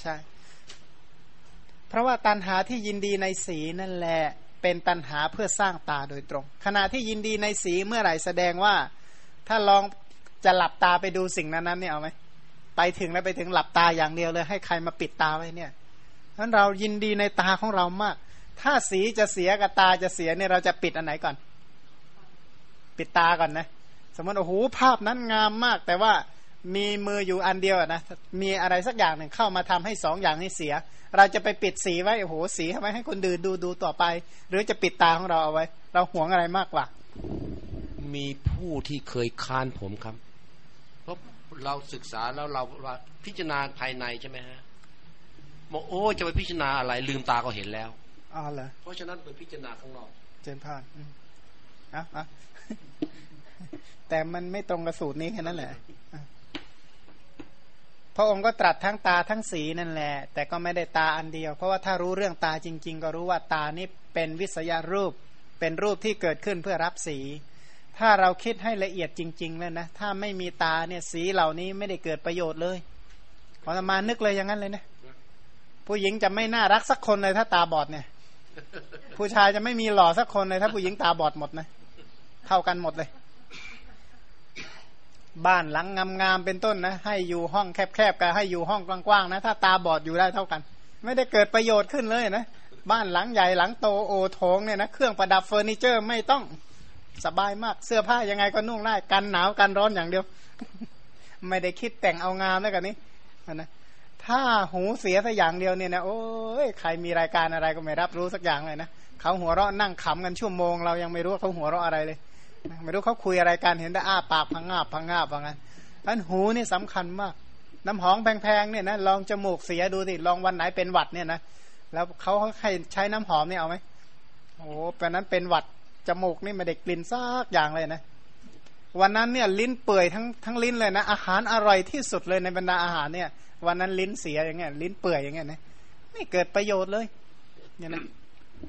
ใช่เพราะว่าตัณหาที่ยินดีในสีนั่นแหละเป็นตัณหาเพื่อสร้างตาโดยตรงขณะที่ยินดีในสีเมื่อไหร่แสดงว่าถ้าลองจะหลับตาไปดูสิ่งนั้นเนี่ยเอาไหมไปถึงแล้วไปถึงหลับตาอย่างเดียวเลยให้ใครมาปิดตาไว้เนี่ยเพราะเรายินดีในตาของเรามากถ้าสีจะเสียกับตาจะเสียเนี่ยเราจะปิดอันไหนก่อนปิดตาก่อนนะสมมติโอ้โหภาพนั้นงามมากแต่ว่ามีมืออยู่อันเดียวนะมีอะไรสักอย่างหนึ่งเข้ามาทำให้สองอย่างนี้เสียเราจะไปปิดสีไว้โอ้โหสีทำไมให้คนดื่นดูต่อไปหรือจะปิดตาของเราเอาไว้เราหวงอะไรมากกว่ามีผู้ที่เคยค้านผมครับเพราะเราศึกษาแล้วเราพิจารณาภายในใช่ไหมฮะบอกโอ้จะไปพิจารณาอะไรลืมตาก็เห็นแล้วอ๋อเหรอเพราะฉะนั้นไปพิจารณาข้างนอกเจนพานอ่ะแต่มันไม่ตรงกับสูตรนี้แค่นั้นแหละพระองค์ก็ตรัสทั้งตาทั้งสีนั่นแหละแต่ก็ไม่ได้ตาอันเดียวเพราะว่าถ้ารู้เรื่องตาจริงๆก็รู้ว่าตานี่เป็นวิสยรูปเป็นรูปที่เกิดขึ้นเพื่อรับสีถ้าเราคิดให้ละเอียดจริงๆแล้วนะถ้าไม่มีตาเนี่ยสีเหล่านี้ไม่ได้เกิดประโยชน์เลยขออาตมานึกเลยอย่างนั้นเลยนะผู้หญิงจะไม่น่ารักสักคนเลยถ้าตาบอดเนี่ยผู้ชายจะไม่มีหล่อสักคนเลยถ้าผู้หญิงตาบอดหมดนะเท่ากันหมดเลยบ้านหลังงามๆเป็นต้นนะให้อยู่ห้องแคบๆกับให้อยู่ห้องกว้างๆนะถ้าตาบอดอยู่ได้เท่ากันไม่ได้เกิดประโยชน์ขึ้นเลยนะบ้านหลังใหญ่หลังโตโอโถงเนี่ยนะเครื่องประดับเฟอร์นิเจอร์ไม่ต้อง สบายมากเสื้อผ้ายังไงก็นุ่งได้กันหนาวกันร้อนอย่างเดียวไม่ได้คิดแต่งเอางามแล้วกันนี้นะถ้าหูเสียสักอย่างเดียวเนี่ยนะโอ้ยใครมีรายการอะไรก็ไม่รับรู้สักอย่างเลยนะเขาหัวเราะนั่งขำกันชั่วโมงเรายังไม่รู้เขาหัวเราะอะไรเลยไม่รู้เขาคุยอะไรกันเห็นแต่อ้าปากพังงาบพังงาบว่างั้นนั้นหูนี่สำคัญมากน้ำหอมแพงๆเนี่ยนะลองจมูกเสียดูสิลองวันไหนเป็นหวัดเนี่ยนะแล้วเขาให้ใช้น้ำหอมเนี่ยเอาไหมโอ้ตอนนั้นเป็นหวัดจมูกนี่ไม่ได้กลิ่นซากอย่างเลยนะวันนั้นเนี่ยลิ้นเปื่อยทั้งลิ้นเลยนะอาหารอร่อยที่สุดเลยในบรรดาอาหารเนี่ยวันนั้นลิ้นเสียอย่างเงี้ยลิ้นเปื่อยอย่างเงี้ยนะไม่เกิดประโยชน์เลยเนี่ยนะ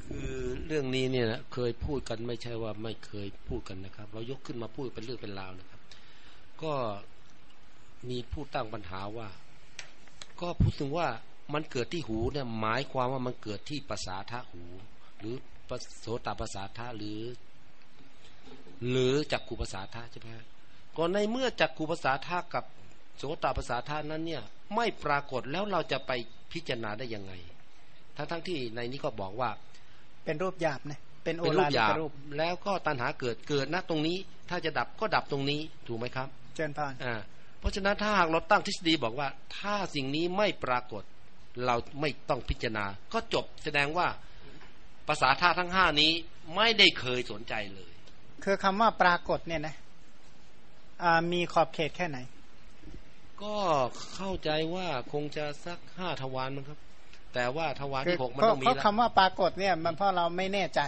คือเรื่องนี้เนี่ยนะเคยพูดกันไม่ใช่ว่าไม่เคยพูดกันนะครับเรายกขึ้นมาพูดเป็นเรื่องเป็นราวนะครับก็มีผู้ตั้งปัญหาว่าก็พูดถึงว่ามันเกิดที่หูเนี่ยหมายความว่ามันเกิดที่ประสาทหูหรือโสตประสาทะหรือจักขุประสาทะใช่ไหมก็ในเมื่อจักขุประสาทะกับโสตประสาทะนั้นเนี่ยไม่ปรากฏแล้วเราจะไปพิจารณาได้ยังไงทั้งที่ในนี้ก็บอกว่าเป็นรูปหยาบนะเป็นโอฬารเป็นรูปแล้วก็ตัณหาเกิดนะตรงนี้ถ้าจะดับก็ดับตรงนี้ถูกไหมครับเจนพานเพราะฉะนั้นถ้าหากเราตั้งทฤษฎีบอกว่าถ้าสิ่งนี้ไม่ปรากฏเราไม่ต้องพิจารณาก็จบแสดงว่าภาษาธาตุทั้ง5นี้ไม่ได้เคยสนใจเลยคือคำว่าปรากฏเนี่ยนะมีขอบเขตแค่ไหนก็เข้าใจว่าคงจะสัก5ทวารมั้งครับแต่ว่าทวารที่6มันต้องมีแล้วคำว่าปรากฏเนี่ยมันเพราะเราไม่แน่ใจ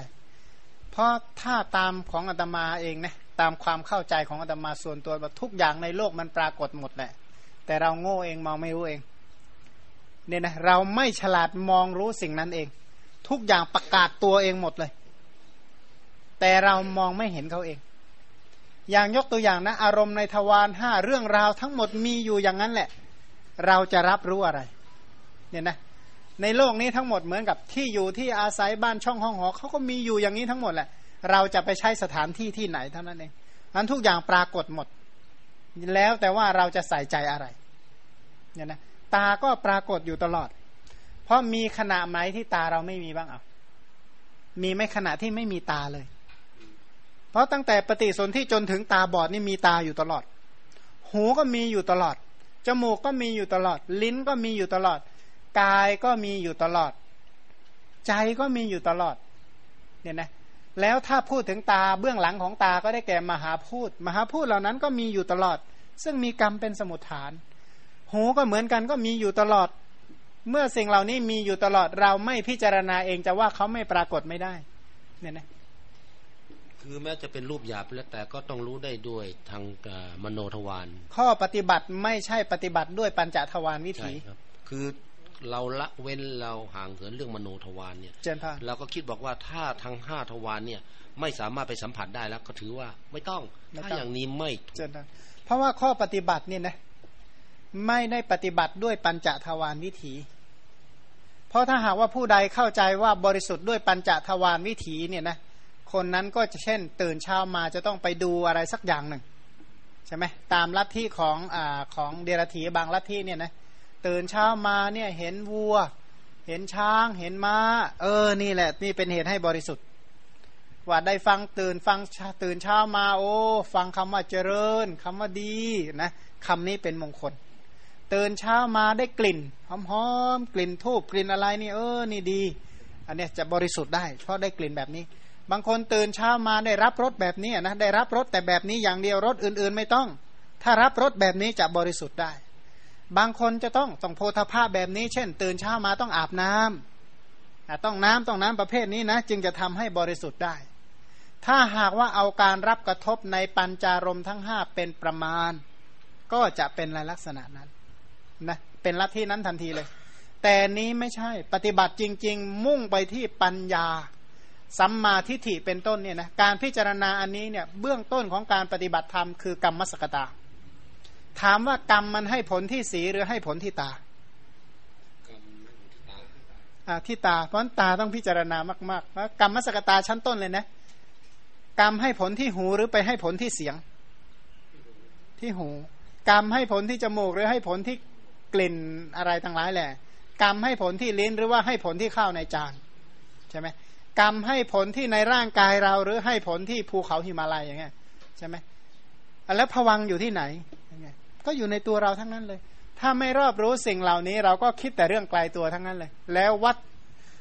เพราะถ้าตามของอาตมาเองนะตามความเข้าใจของอาตมาส่วนตัวว่าทุกอย่างในโลกมันปรากฏหมดแหละแต่เราโง่เองมองไม่รู้เองเนี่ยนะเราไม่ฉลาดมองรู้สิ่งนั้นเองทุกอย่างประกาศตัวเองหมดเลยแต่เรามองไม่เห็นเขาเองอย่างยกตัวอย่างนะอารมณ์ในทวาร5เรื่องราวทั้งหมดมีอยู่อย่างนั้นแหละเราจะรับรู้อะไรเนี่ยนะในโลกนี้ทั้งหมดเหมือนกับที่อยู่ที่อาศัยบ้านช่องห้องหอเขาก็มีอยู่อย่างนี้ทั้งหมดแหละเราจะไปใช้สถานที่ที่ไหนเท่านั้นเองงั้นทุกอย่างปรากฏหมดแล้วแต่ว่าเราจะใส่ใจอะไรเนี่ยนะตาก็ปรากฏอยู่ตลอดเพราะมีขณะไหนที่ตาเราไม่มีบ้างเอามีไหมขณะที่ไม่มีตาเลยเพราะตั้งแต่ปฏิสนธิจนถึงตาบอดนี่มีตาอยู่ตลอดหูก็มีอยู่ตลอดจมูกก็มีอยู่ตลอดลิ้นก็มีอยู่ตลอดกายก็มีอยู่ตลอดใจก็มีอยู่ตลอดเนี่ยนะแล้วถ้าพูดถึงตาเบื้องหลังของตาก็ได้แก่มหาพูดเหล่านั้นก็มีอยู่ตลอดซึ่งมีกรรมเป็นสมุฏฐานหูก็เหมือนกันก็มีอยู่ตลอดเมื่อสิ่งเหล่านี้มีอยู่ตลอดเราไม่พิจารณาเองจะว่าเขาไม่ปรากฏไม่ได้เนี่ยนะคือแม้จะเป็นรูปหยาบแล้วแต่ก็ต้องรู้ได้ด้วยทางมโนทวารข้อปฏิบัติไม่ใช่ปฏิบัติด้วยปัญจทวารวิถีคือเราละเว้นเราห่างเหินเรื่องมโนทวารเนี่ยเราก็คิดบอกว่าถ้าทั้ง5ทวารเนี่ยไม่สามารถไปสัมผัสได้แล้วก็ถือว่าไม่ต้องถ้าอย่างนี้ไม่ถูกเพราะว่าข้อปฏิบัติเนี่ยนะไม่ได้ปฏิบัติด้วยปัญจทวารวิถีเพราะถ้าหากว่าผู้ใดเข้าใจว่าบริสุทธิ์ด้วยปัญจทวารวิถีเนี่ยนะคนนั้นก็จะเช่นตื่นเช้ามาจะต้องไปดูอะไรสักอย่างหนึ่งใช่ไหมตามลัทธิของเดรัจฉีบางลัทธิเนี่ยนะตื่นเช้ามาเนี่ยเห็นวัวเห็นช้างเห็นม้านี่แหละนี่เป็นเหตุให้บริสุทธิ์ว่าได้ฟังตื่นเช้ามาโอ้ฟังคำว่าเจริญคำว่าดีนะคำนี้เป็นมงคลตื่นเช้ามาได้กลิ่นหอมๆกลิ่นธูปกลิ่นอะไรนี่นี่ดีอันนี้จะบริสุทธิ์ได้เพราะได้กลิ่นแบบนี้บางคนตื่นเช้ามาได้รับรสแบบนี้นะได้รับรสแต่แบบนี้อย่างเดียวรสอื่นๆไม่ต้องถ้ารับรสแบบนี้จะบริสุทธิ์ได้บางคนจะต้องโพธาภะแบบนี้เช่นตื่นเช้ามาต้องอาบน้ำต้องน้ำประเภทนี้นะจึงจะทำให้บริสุทธิ์ได้ถ้าหากว่าเอาการรับกระทบในปัญจารมณ์ทั้ง5เป็นประมาณก็จะเป็นลักษณะนั้นนะเป็นลัทธินั้นทันทีเลยแต่นี้ไม่ใช่ปฏิบัติจริงๆมุ่งไปที่ปัญญาสัมมาทิฏฐิเป็นต้นเนี่ยนะการพิจารณาอันนี้เนี่ยเบื้องต้นของการปฏิบัติธรรมคือกรรมสกตาถามว่ากรรมมันให้ผลที่สีหรือให้ผลที่ตาที่ตาเพราะตาต้องพิจารณามากๆเพราะกรรมสกตาชั้นต้นเลยนะกรรมให้ผลที่หูหรือไปให้ผลที่เสียงที่หูกรรมให้ผลที่จมูกหรือให้ผลที่กลิ่นอะไรทั้งหลายแหละกรรมให้ผลที่ลิ้นหรือว่าให้ผลที่ข้าวในจานใช่ไหม กรรมให้ผลที่ในร่างกายเราหรือให้ผลที่ภูเขาหิมาลัยอย่างเงี้ยใช่ไหมแล้วภวังค์อยู่ที่ไหนก็อยู่ในตัวเราทั้งนั้นเลยถ้าไม่รอบรู้สิ่งเหล่านี้เราก็คิดแต่เรื่องไกลตัวทั้งนั้นเลยแล้ววัด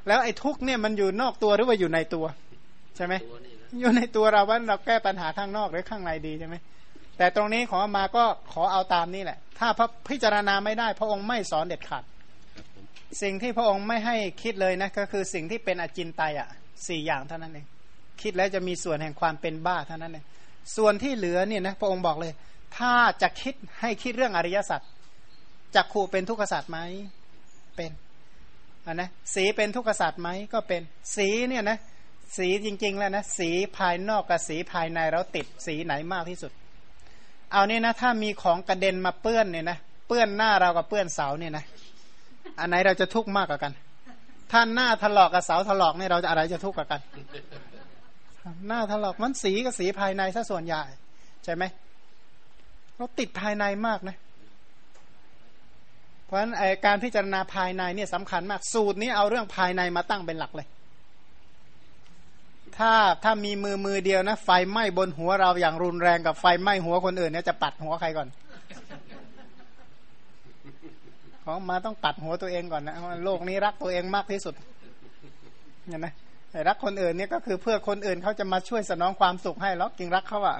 แล้วไอ้ทุกข์เนี่ยมันอยู่นอกตัวหรือว่าอยู่ในตัวใช่ไหมอยู่ในตัวเราว่าเราแก้ปัญหาข้างนอกหรือข้างในดีใช่ไหมแต่ตรงนี้ของอามาก็ขอเอาตามนี้แหละถ้าพิจารณาไม่ได้พระองค์ไม่สอนเด็ดขาดสิ่งที่พระองค์ไม่ให้คิดเลยนะก็คือสิ่งที่เป็นอจินไตยอ่ะสี่อย่างเท่านั้นเองคิดแล้วจะมีส่วนแห่งความเป็นบ้าเท่านั้นเองส่วนที่เหลือเนี่ยนะพระองค์บอกเลยถ้าจะคิดให้คิดเรื่องอริยสัจจักขุเป็นทุกขสัจไหมเป็นนะสีเป็นทุกขสัจไหมก็เป็นสีเนี่ยนะสีจริงๆแล้วนะสีภายนอกกับสีภายในเราติดสีไหนมากที่สุดเอาเนี่ยนะถ้ามีของกระเด็นมาเปื้อนเนี่ยนะเปื้อนหน้าเรากับเปื้อนเสาเนี่ยนะอันไหนเราจะทุกข์มากกว่ากันถ้าหน้าถลอกกับเสาถลอกเนี่ยเราจะอะไรจะทุกข์กว่ากันหน้าถลอกมันสีกับสีภายในซะส่วนใหญ่ใช่ไหมเราติดภายในมากนะเพราะฉะนั้นการพิจารณาภายในเนี่ยสำคัญมากสูตรนี้เอาเรื่องภายในมาตั้งเป็นหลักเลยถ้ามีมือเดียวนะไฟไหม้บนหัวเราอย่างรุนแรงกับไฟไหม้หัวคนอื่นเนี่ยจะปัดหัวใครก่อนของมาต้องปัดหัวตัวเองก่อนนะโลกนี้รักตัวเองมากที่สุดเห็นไหมรักคนอื่นเนี่ยก็คือเพื่อคนอื่นเขาจะมาช่วยสนองความสุขให้หรอกจริงรักเขาอะ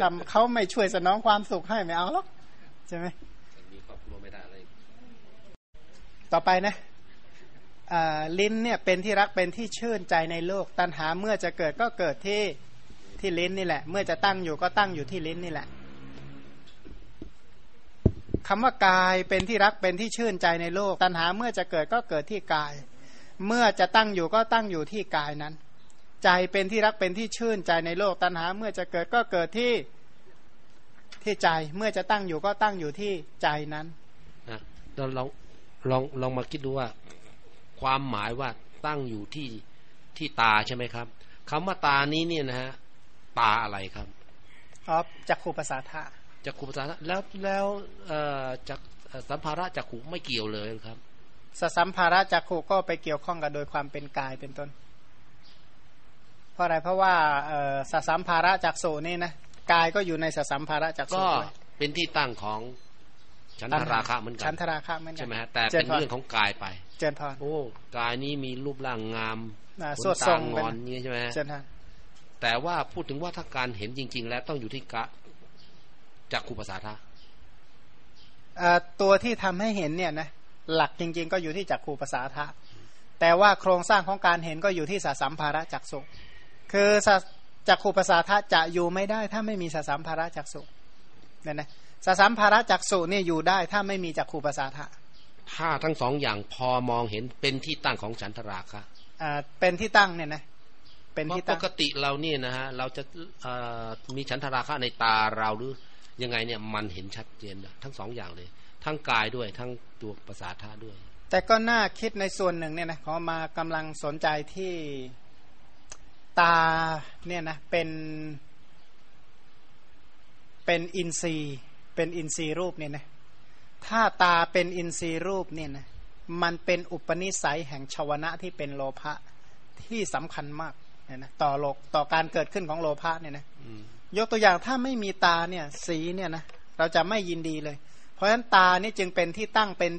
ทำเขาไม่ช่วยสนองความสุขให้ไม่เอาหรอกใช่ไหมมีครอบครัวไม่ได้เลยต่อไปนะลิ้นเนี่ยเป็นที่รักเป็นที่ชื่นใจในโลกตัณหาเมื่อจะเกิดก็เกิดที่ลิ้นนี่แหละเมื่อจะตั้งอยู่ก็ตั้งอยู่ที่ลิ้นนี่แหละคำว่ากายเป็นที่รักเป็นที่ชื่นใจในโลกตัณหาเมื่อจะเกิดก็เกิดที่กายเมื่อจะตั้งอยู่ก็ตั้งอยู่ที่กายนั้นใจเป็นที่รักเป็นที่ชื่นใจในโลกตัณหาเมื่อจะเกิดก็เกิดที่ใจเมื่อจะตั้งอยู่ก็ตั้งอยู่ที่ใจนั้นลองมาคิดดูว่าความหมายว่าตั้งอยู่ที่ตาใช่ไหมครับคำว่าตานี้เนี่ยนะฮะตาอะไรครับครับจักขุปัสสาทะจักขุปัสสาทะแล้วจักสัมภาระจักขุไม่เกี่ยวเลยครับสัมภาระจักขุก็ไปเกี่ยวข้องกับโดยความเป็นกายเป็นต้นเพราะอะไรเพราะว่าสัมภาระจักขุนี่นะกายก็อยู่ในสัมภาระจักขุก็เป็นที่ตั้งของฉันทราคะเหมือนกันฉันทราคะเหมือนกันใช่ไหมฮะแต่เป็นเรื่องของกายไปเจนพรโอ้กายนี้มีรูปร่างงามสดสงงอนนี้ใช่ไหมเจนฮะแต่ว่าพูดถึงว่าถ้าการเห็นจริงๆแล้วต้องอยู่ที่กะจักขุปัสสาทะตัวที่ทำให้เห็นเนี่ยนะหลักจริงๆก็อยู่ที่จักขุปัสสาทะแต่ว่าโครงสร้างของการเห็นก็อยู่ที่สสัมภาระจักขุคือจักขุปัสสาทะจะอยู่ไม่ได้ถ้าไม่มีสสัมภาระจักขุเนี่ยนะสสัมภาระจักขุเนี่ยอยู่ได้ถ้าไม่มีจักขุปัสสาทะถ้าทั้งสองอย่างพอมองเห็นเป็นที่ตั้งของฉันทราคะเป็นที่ตั้งเนี่ยนะเป็นที่ตั้งปกติเราเนี่ยนะฮะเราจะมีฉันทราคะในตาเราหรือยังไงเนี่ยมันเห็นชัดเจนทั้งสองอย่างเลยทั้งกายด้วยทั้งตัวปัสสาทะด้วยแต่ก็น่าคิดในส่วนหนึ่งเนี่ยนะขอมากำลังสนใจที่ตาเนี่ยนะเป็นอินทรีย์เป็นอินทรีย์รูปเนี่ยนะถ้าตาเป็นอินทรีย์รูปเนี่ยนะมันเป็นอุปนิสัยแห่งชวนะที่เป็นโลภะที่สำคัญมากเนี่ยนะต่อโลกต่อการเกิดขึ้นของโลภะเนี่ยนะยกตัวอย่างถ้าไม่มีตาเนี่ยสีเนี่ยนะเราจะไม่ยินดีเลยเพราะฉะนั้นตานี่จึงเป็นที่ตั้งเป็น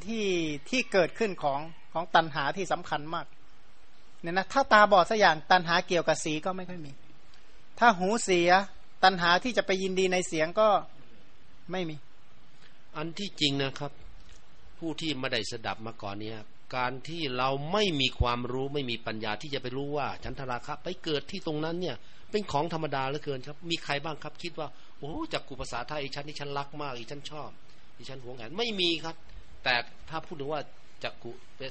ที่เกิดขึ้นของตัณหาที่สำคัญมากเนี่ยนะถ้าตาบอดสักอย่างตัณหาเกี่ยวกับสีก็ไม่ค่อยมีถ้าหูเสียตัณหาที่จะไปยินดีในเสียงก็ไม่มีอันที่จริงนะครับผู้ที่มาได้สดับมาก่อนเนี่ยการที่เราไม่มีความรู้ไม่มีปัญญาที่จะไปรู้ว่าฉันทราคะไปเกิดที่ตรงนั้นเนี่ยเป็นของธรรมดาเหลือเกินครับมีใครบ้างครับคิดว่าโอ้จักขุปัสสาทะอีฉันนี่ฉันรักมากอีฉันชอบอีฉันหวงแหนไม่มีครับแต่ถ้าพูดถึงว่าจักขุเป็น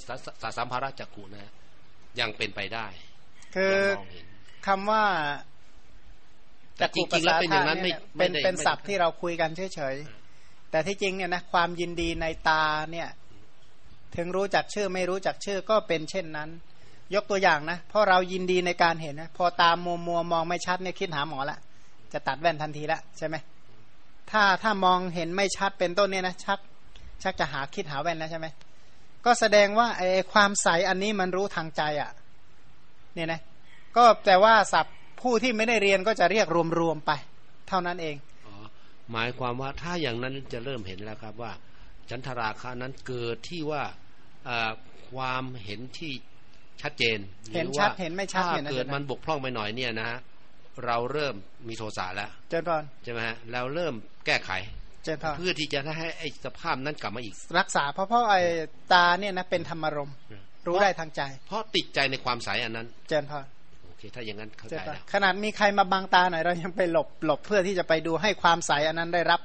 สัมภาระจักขุนะยังเป็นไปได้คือคำว่าจักขุปัสสาทะเป็นศัพท์ที่เราคุยกันเฉยๆแต่ที่จริงเนี่ยนะความยินดีในตาเนี่ยถึงรู้จักชื่อไม่รู้จักชื่อก็เป็นเช่นนั้นยกตัวอย่างนะเพราะเรายินดีในการเห็นนะพอตามัวมองไม่ชัดเนี่ยคิดหาหมอละจะตัดแว่นทันทีละใช่ไหมถ้ามองเห็นไม่ชัดเป็นต้นเนี่ยนะชักจะหาคิดหาแว่นแล้วใช่ไหมก็แสดงว่าไอ้ความใสอันนี้มันรู้ทางใจอ่ะเนี่ยนะ ก็แต่ว่าศัพท์ผู้ที่ไม่ได้เรียนก็จะเรียกรวมๆไปเท่านั้นเองอ๋อหมายความว่าถ้าอย่างนั้นจะเริ่มเห็นแล้วครับว่าฉันทราคะนั้นเกิดที่ว่าความเห็นที่ชัดเจนเห็นชัดเห็นไม่ชัดเนี่ยนะเกิดมันบกพร่องไปหน่อยเนี่ยนะฮะเราเริ่มมีโทสะแล้วเจริญพรใช่ไหมฮะเราเริ่มแก้ไขเพื่อที่จะให้ไอ้สภาพนั้นกลับมาอีกรักษาเพราะไอ้ตาเนี่ยนะเป็นธรรมารมณ์รู้ได้ทางใจเพราะติดใจในความใสอันนั้นเจริญพรโอเคถ้าอย่างนั้นเข้าใจแล้วขนาดมีใครมาบังตาหน่อยเรายังไปหลบเพื่อที่จะไปดูให้ความใสอันนั้นได้รับ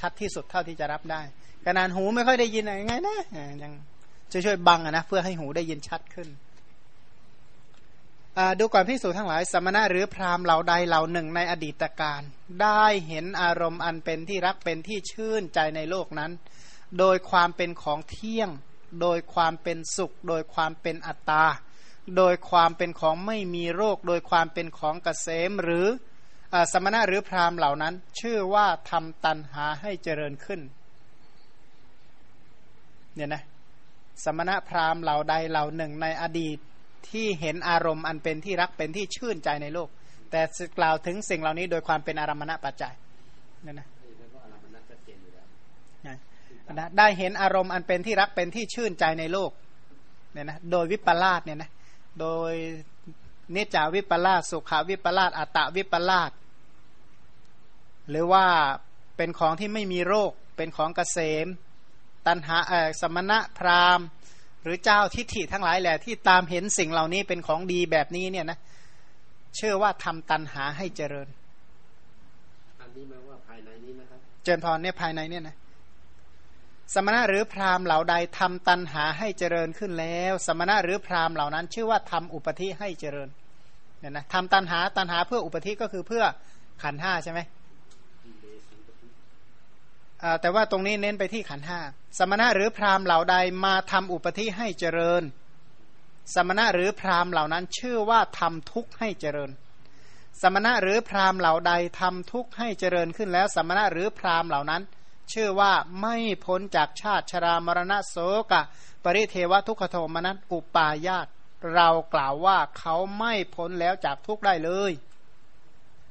ชัดที่สุดเท่าที่จะรับได้ขนาดหูไม่ค่อยได้ยินอะไรไงนะยังช่วยบังนะเพื่อให้หูได้ยินชัดขึ้นดูก่อนภิกษุทั้งหลายสมณะหรือพราหมณ์เหล่าใดเหล่าหนึ่งในอดีตกาลได้เห็นอารมณ์อันเป็นที่รักเป็นที่ชื่นใจในโลกนั้นโดยความเป็นของเที่ยงโดยความเป็นสุขโดยความเป็นอัตตาโดยความเป็นของไม่มีโรคโดยความเป็นของเกษมหรือสมณะหรือพราหมณ์เหล่านั้นชื่อว่าทำตัณหาให้เจริญขึ้นเนี่ยนะสมณะพราหมณ์เหล่าใดเหล่าหนึ่งในอดีตที่เห็นอารมณ์อันเป็นที่รักเป็นที่ชื่นใจในโลกแต่กล่าวถึงสิ่งเหล่านี้โดยความเป็นอารมณปัจจัยนั่นนะได้เห็นอารมณ์อันเป็นที่รักเป็นที่ชื่นใจในโลกเนี่ยนะโดยวิปลาสเนี่ยนะโดยเนจาวิปลาสสุขาวิปลาสอัตตวิปลาสหรือว่าเป็นของที่ไม่มีโรคเป็นของเกษมตัณหาสมณะพราหมณ์หรือเจ้าทิฏฐิทั้งหลายแหละที่ตามเห็นสิ่งเหล่านี้เป็นของดีแบบนี้เนี่ยนะเชื่อว่าทำตัณหาให้เจริญอันนี้หมายว่าภายในนี้นะครับเจริญพรเนี่ยภายในเนี่ยนะสมณะหรือพราหมณ์เหล่าใดทำตัณหาให้เจริญขึ้นแล้วสมณะหรือพราหมณ์เหล่านั้นชื่อว่าทำอุปธิให้เจริญเนี่ยนะทำตัณหาเพื่ออุปธิก็คือเพื่อขันธ์ห้าใช่ไหมแต่ว่าตรงนี้เน้นไปที่ขันธ์ห้าสมณะหรือพราหมณ์เหล่าใดมาทำอุปธิให้เจริญสมณะหรือพราหมณ์เหล่านั้นชื่อว่าทำทุกข์ให้เจริญสมณะหรือพราหมณ์เหล่าใดทำทุกข์ให้เจริญขึ้นแล้วสมณะหรือพราหมณ์เหล่านั้นชื่อว่าไม่พ้นจากชาติชรามรณะโศกะปริเทวทุกขโทมนัสอุปาญาตเรากล่าวว่าเขาไม่พ้นแล้วจากทุกข์ได้เลย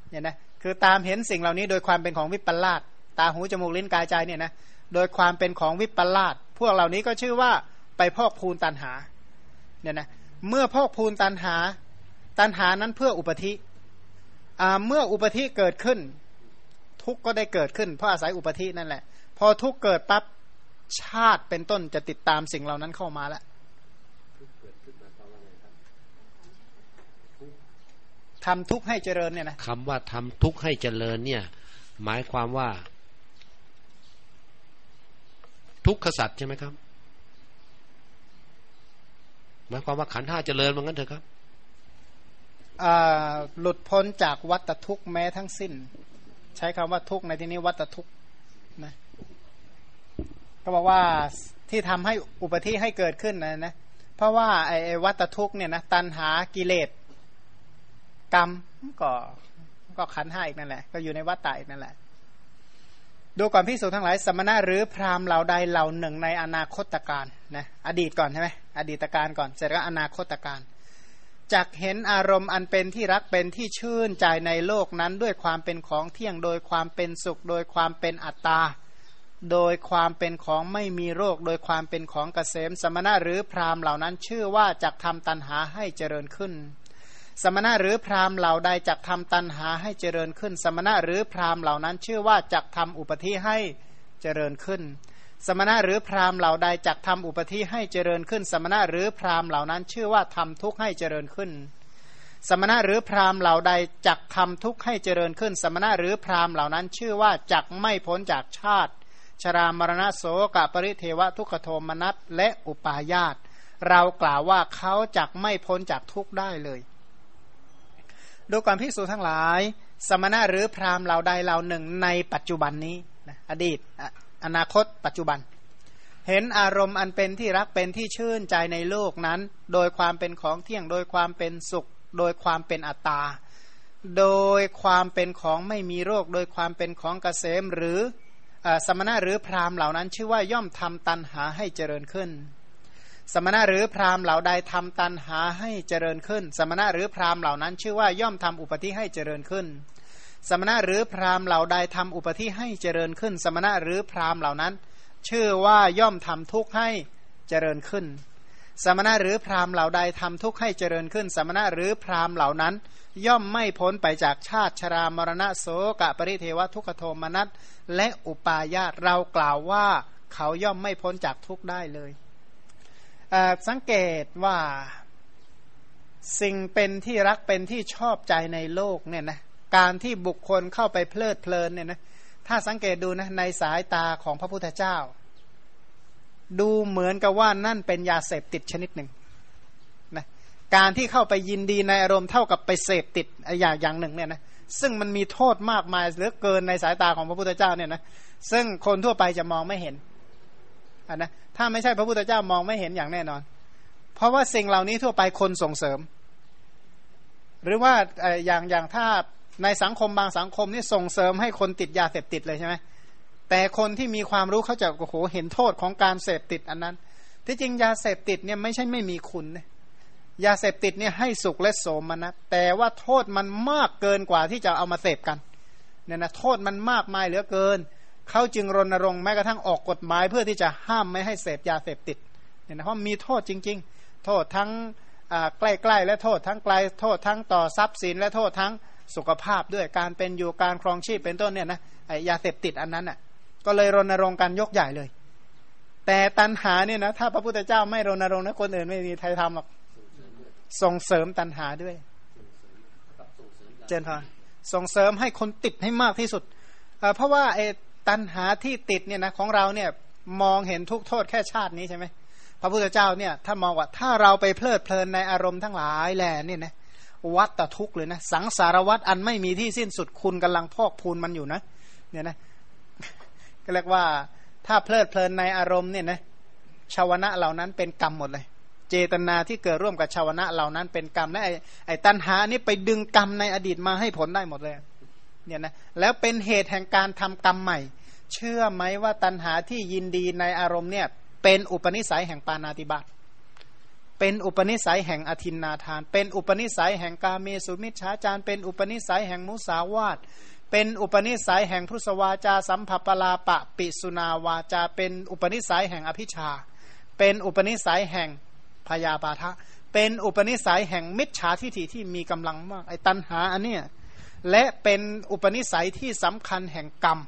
เนี่ยนะคือตามเห็นสิ่งเหล่านี้โดยความเป็นของวิปลาสตาหูจมูกลิ้นกายใจเนี่ยนะโดยความเป็นของวิปลาสพวกเหล่านี้ก็ชื่อว่าไปพอกพูนตัณหาเนี่ยนะเมื่อพอกพูนตัณหานั้นเพื่ออุปธิเมื่ออุปธิเกิดขึ้นทุกข์ก็ได้เกิดขึ้นเพราะอาศัยอุปธินั่นแหละพอทุกข์เกิดปั๊บชาติเป็นต้นจะติดตามสิ่งเหล่านั้นเข้ามาแล้วทำทุกข์ให้เจริญเนี่ยนะคำว่าทำทุกข์ให้เจริญเนี่ยหมายความว่าทุกขสัตว์ใช่ไหมครับหมายความว่าขันธ์ห้าเจริญเหมือนกันเถอะครับหลุดพ้นจากวัฏทุกข์แม้ทั้งสิ้นใช้คำว่าทุกข์ในที่นี้วัฏทุกข์นะก็บอกว่าที่ทำให้อุปธิให้เกิดขึ้นนะเพราะว่าไอ้วัฏทุกข์เนี่ยนะตัณหากิเลสกรรมก็ขันธ์ห้าอีกนั่นแหละก็อยู่ในวัฏฏะอีกนั่นแหละดูก่อนภิกษุทั้งหลายสมณะหรือพราหมณ์เหล่าใดเหล่าหนึ่งในอนาคตการนะอดีตก่อนใช่ไหมอดีตการก่อนเสร็จแล้วอนาคตการจักเห็นอารมณ์อันเป็นที่รักเป็นที่ชื่นใจในโลกนั้นด้วยความเป็นของเที่ยงโดยความเป็นสุขโดยความเป็นอัตตาโดยความเป็นของไม่มีโรคโดยความเป็นของเกษมสมณะหรือพราหมณ์เหล่านั้นชื่อว่าจักทำตัณหาให้เจริญขึ้นสมณะหรือพราหมณ์เหล่าใดจักทำตัณหาให้เจริญขึ้นสมณะหรือพราหมณ์เหล่านั้นชื่อว่าจักทำอุปธิให้เจริญขึ้นสมณะหรือพราหมณ์เหล่าใดจักทำอุปธิให้เจริญขึ้นสมณะหรือพราหมณ์เหล่านั้นชื่อว่าทำทุกข์ให้เจริญขึ้นสมณะหรือพราหมณ์เหล่าใดจักทำทุกข์ให้เจริญขึ้นสมณะหรือพราหมณ์เหล่านั้นชื่อว่าจักไม่พ้นจากชาติชรามรณะโศกะปริเทวทุกขโทมนัสและอุปาญาตเรากล่าวว่าเขาจักไม่พ้นจากทุกข์ได้เลยดูก่อนภิกษุทั้งหลายสมณะหรือพราหมณ์เหล่าใดเหล่าหนึ่งในปัจจุบันนี้อดีตอนาคตปัจจุบันเห็นอารมณ์อันเป็นที่รักเป็นที่ชื่นใจในโลกนั้นโดยความเป็นของเที่ยงโดยความเป็นสุขโดยความเป็นอัตตาโดยความเป็นของไม่มีโรคโดยความเป็นของเกษมหรือสมณะหรือพราหมณ์เหล่านั้นชื่อว่าย่อมทำตัณหาให้เจริญขึ้น สมณะหรือพราหมณ์เหล่าใดทำตัณหาให้เจริญขึ้นสมณะหรือพราหมณ์เหล่านั้นชื่อว่าย่อมทำอุปธิให้เจริญขึ้นสมณะหรือพราหมณ์เหล่าใดทำอุปธิให้เจริญขึ้นสมณะหรือพราหมณ์เหล่านั้นชื่อว่าย่อมทำทุกข์ให้เจริญขึ้นสมณะหรือพราหมณ์เหล่าใดทำทุกข์ให้เจริญขึ้นสมณะหรือพราหมณ์เหล่านั้นย่อมไม่พ้นไปจากชาติชรามรณะโสกะปริเทวทุกขโทมนัสและอุปาญาตเรากล่าวว่าเขาย่อมไม่พ้นจากทุกข์ได้เลยสังเกตว่าสิ่งเป็นที่รักเป็นที่ชอบใจในโลกเนี่ยนะการที่บุคคลเข้าไปเพลิดเพลินเนี่ยนะถ้าสังเกตดูนะในสายตาของพระพุทธเจ้าดูเหมือนกับว่านั่นเป็นยาเสพติดชนิดหนึ่งนะการที่เข้าไปยินดีในอารมณ์เท่ากับไปเสพติดอย่างหนึ่งเนี่ยนะซึ่งมันมีโทษมากมายเหลือเกินในสายตาของพระพุทธเจ้าเนี่ยนะซึ่งคนทั่วไปจะมองไม่เห็นนะถ้าไม่ใช่พระพุทธเจ้ามองไม่เห็นอย่างแน่นอนเพราะว่าสิ่งเหล่านี้ทั่วไปคนส่งเสริมหรือว่าอย่างถ้าในสังคมบางสังคมนี่ส่งเสริมให้คนติดยาเสพติดเลยใช่ไหมแต่คนที่มีความรู้เขาจะโอ้โหเห็นโทษของการเสพติดอันนั้นที่จริงยาเสพติดเนี่ยไม่ใช่ไม่มีคุณนะยาเสพติดเนี่ยให้สุขและโสมนัสแต่ว่าโทษมันมากเกินกว่าที่จะเอามาเสพกันเนี่ยนะโทษมันมากมายเหลือเกินเขาจึงรณรงค์แม้กระทั่งออกกฎหมายเพื่อที่จะห้ามไม่ให้เสพยาเสพติดเนี่ยนะเพราะมีโทษจริงๆโทษทั้งใกล้ๆและโทษทั้งไกลโทษทั้งต่อทรัพย์สินและโทษทั้งสุขภาพด้วยการเป็นอยู่การครองชีพเป็นต้นเนี่ยนะยาเสพติดอันนั้นอ่ะก็เลยรณรงค์กันยกใหญ่เลยแต่ตัณหาเนี่ยนะถ้าพระพุทธเจ้าไม่รณรงค์นะคนอื่นไม่มีใครทำหรอกส่งเสริมตัณหาด้วยเจนพรส่งเสริมให้คนติดให้มากที่สุดเพราะว่าไอ้ตัณหาที่ติดเนี่ยนะของเราเนี่ยมองเห็นทุกโทษแค่ชาตินี้ใช่ไหมพระพุทธเจ้าเนี่ยถ้ามองว่าถ้าเราไปเพลิดเพลินในอารมณ์ทั้งหลายแลเนี่ยนะวัฏฏทุกข์เลยนะสังสารวัฏอันไม่มีที่สิ้นสุดคุณกำลังพอกพูนมันอยู่นะเนี่ยนะก็เรียกว่าถ้าเพลิดเพลินในอารมณ์เนี่ยนะชาวนะเหล่านั้นเป็นกรรมหมดเลยเจตนาที่เกิดร่วมกับชาวนะเหล่านั้นเป็นกรรมและไอ้ตัณหานี่ไปดึงกรรมในอดีตมาให้ผลได้หมดเลยเนี่ยนะแล้วเป็นเหตุแห่งการทำกรรมใหม่เชื่อไหมว่าตัณหาที่ยินดีในอารมณ์เนี่ยเป็นอุปนิสัยแห่งปาณาติบาตเป็นอุปนิสัยแห่งอทินนาทานเป็นอุปนิสัยแห่งกาเมสุมิจฉาจารเป็นอุปนิสัยแห่งมุสาวาทเป็นอุปนิสัยแห่งพุทธวาจาสัมภัปปลาปะปิสุนาวาจาเป็นอุปนิสัยแห่งอภิชาเป็นอุปนิสัยแห่งพยาบาทะเป็นอุปนิสัยแห่งมิจฉาทิฏฐิที่มีกำลังมากไอ้ตัณหาอันเนี้ยและเป็นอุปนิสัยที่สำคัญแห่งกรรม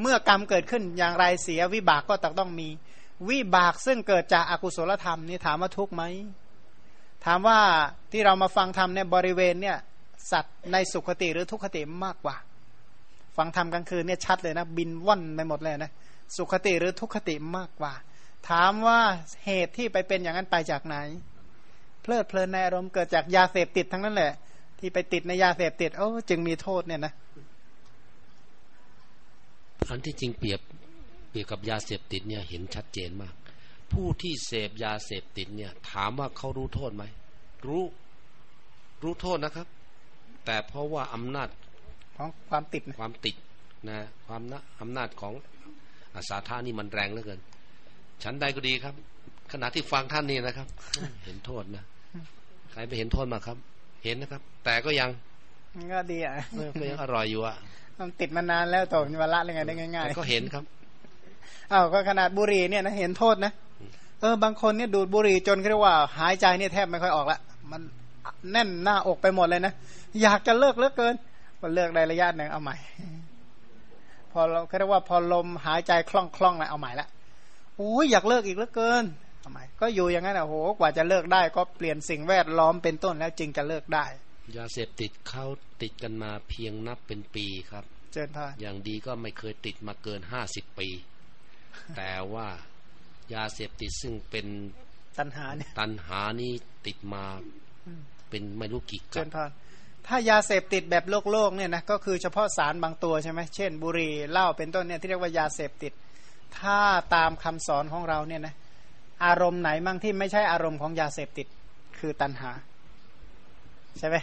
เมื่อกรรมเกิดขึ้นอย่างไรเสียวิบากก็ต้องมีวิบากซึ่งเกิดจากอกุศลธรรมนี่ถามว่าทุกข์ไหมถามว่าที่เรามาฟังธรรมในบริเวณเนี่ยสัตว์ในสุขติหรือทุกขติมากกว่าฟังธรรมกลางคืนเนี่ยชัดเลยนะบินว่อนไปหมดเลยนะสุขติหรือทุกขติมากกว่าถามว่าเหตุที่ไปเป็นอย่างนั้นไปจากไหนเพลิดเพลินในอารมณ์เกิดจากยาเสพติดทั้งนั้นแหละที่ไปติดในยาเสพติดโอ้จึงมีโทษเนี่ยนะอันที่จริงเปรียบกับยาเสพติดเนี่ยเห็นชัดเจนมากผู้ที่เสพยาเสพติดเนี่ยถามว่าเขารู้โทษไหมรู้โทษนะครับแต่เพราะว่าอำนาจของความติดนะความอำนาจของอาสาธานี่มันแรงเหลือเกินฉันใดก็ดีครับขณะที่ฟังท่านนี่นะครับ เห็นโทษนะใครไปเห็นโทษมาครับเห็นนะครับแต่ก็ยังดีอ่ะก็ยังอร่อยอยู่อ่ะมันติดมานานแล้วต่อมันละยังไงได้ง่ายๆก็เห็นครับอ้าวก็ขนาดบุหรี่เนี่ยนะเห็นโทษนะบางคนเนี่ยดูดบุหรี่จนเรียกว่าหายใจเนี่ยแทบไม่ค่อยออกละมันแน่นหน้าอกไปหมดเลยนะอยากจะเลิกเหลือเกินก็เลิกได้ระยะนึงเอาใหม่พอเราเรียกว่าพอลมหายใจคล่องๆแล้วเอาใหม่ละโอ้ยอยากเลิกอีกเหลือเกินทำไมก็อยู่อย่างนั้นอ่ะโหกว่าจะเลิกได้ก็เปลี่ยนสิ่งแวดล้อมเป็นต้นแล้วจึงจะเลิกได้ยาเสพติดเขาติดกันมาเพียงนับเป็นปีครับเจนพาอย่างดีก็ไม่เคยติดมาเกิน50ปีแต่ว่ายาเสพติดซึ่งเป็นตัณหานี่ติดมาเป็นไม่รู้กี่กับเจนพาถ้ายาเสพติดแบบโลกเนี่ยนะก็คือเฉพาะสารบางตัวใช่ไหมเช่นบุหรี่เหล้าเป็นต้นเนี่ยที่เรียกว่ายาเสพติดถ้าตามคำสอนของเราเนี่ยนะอารมณ์ไหนมั่งที่ไม่ใช่อารมณ์ของยาเสพติดคือตัณหาใช่ไหม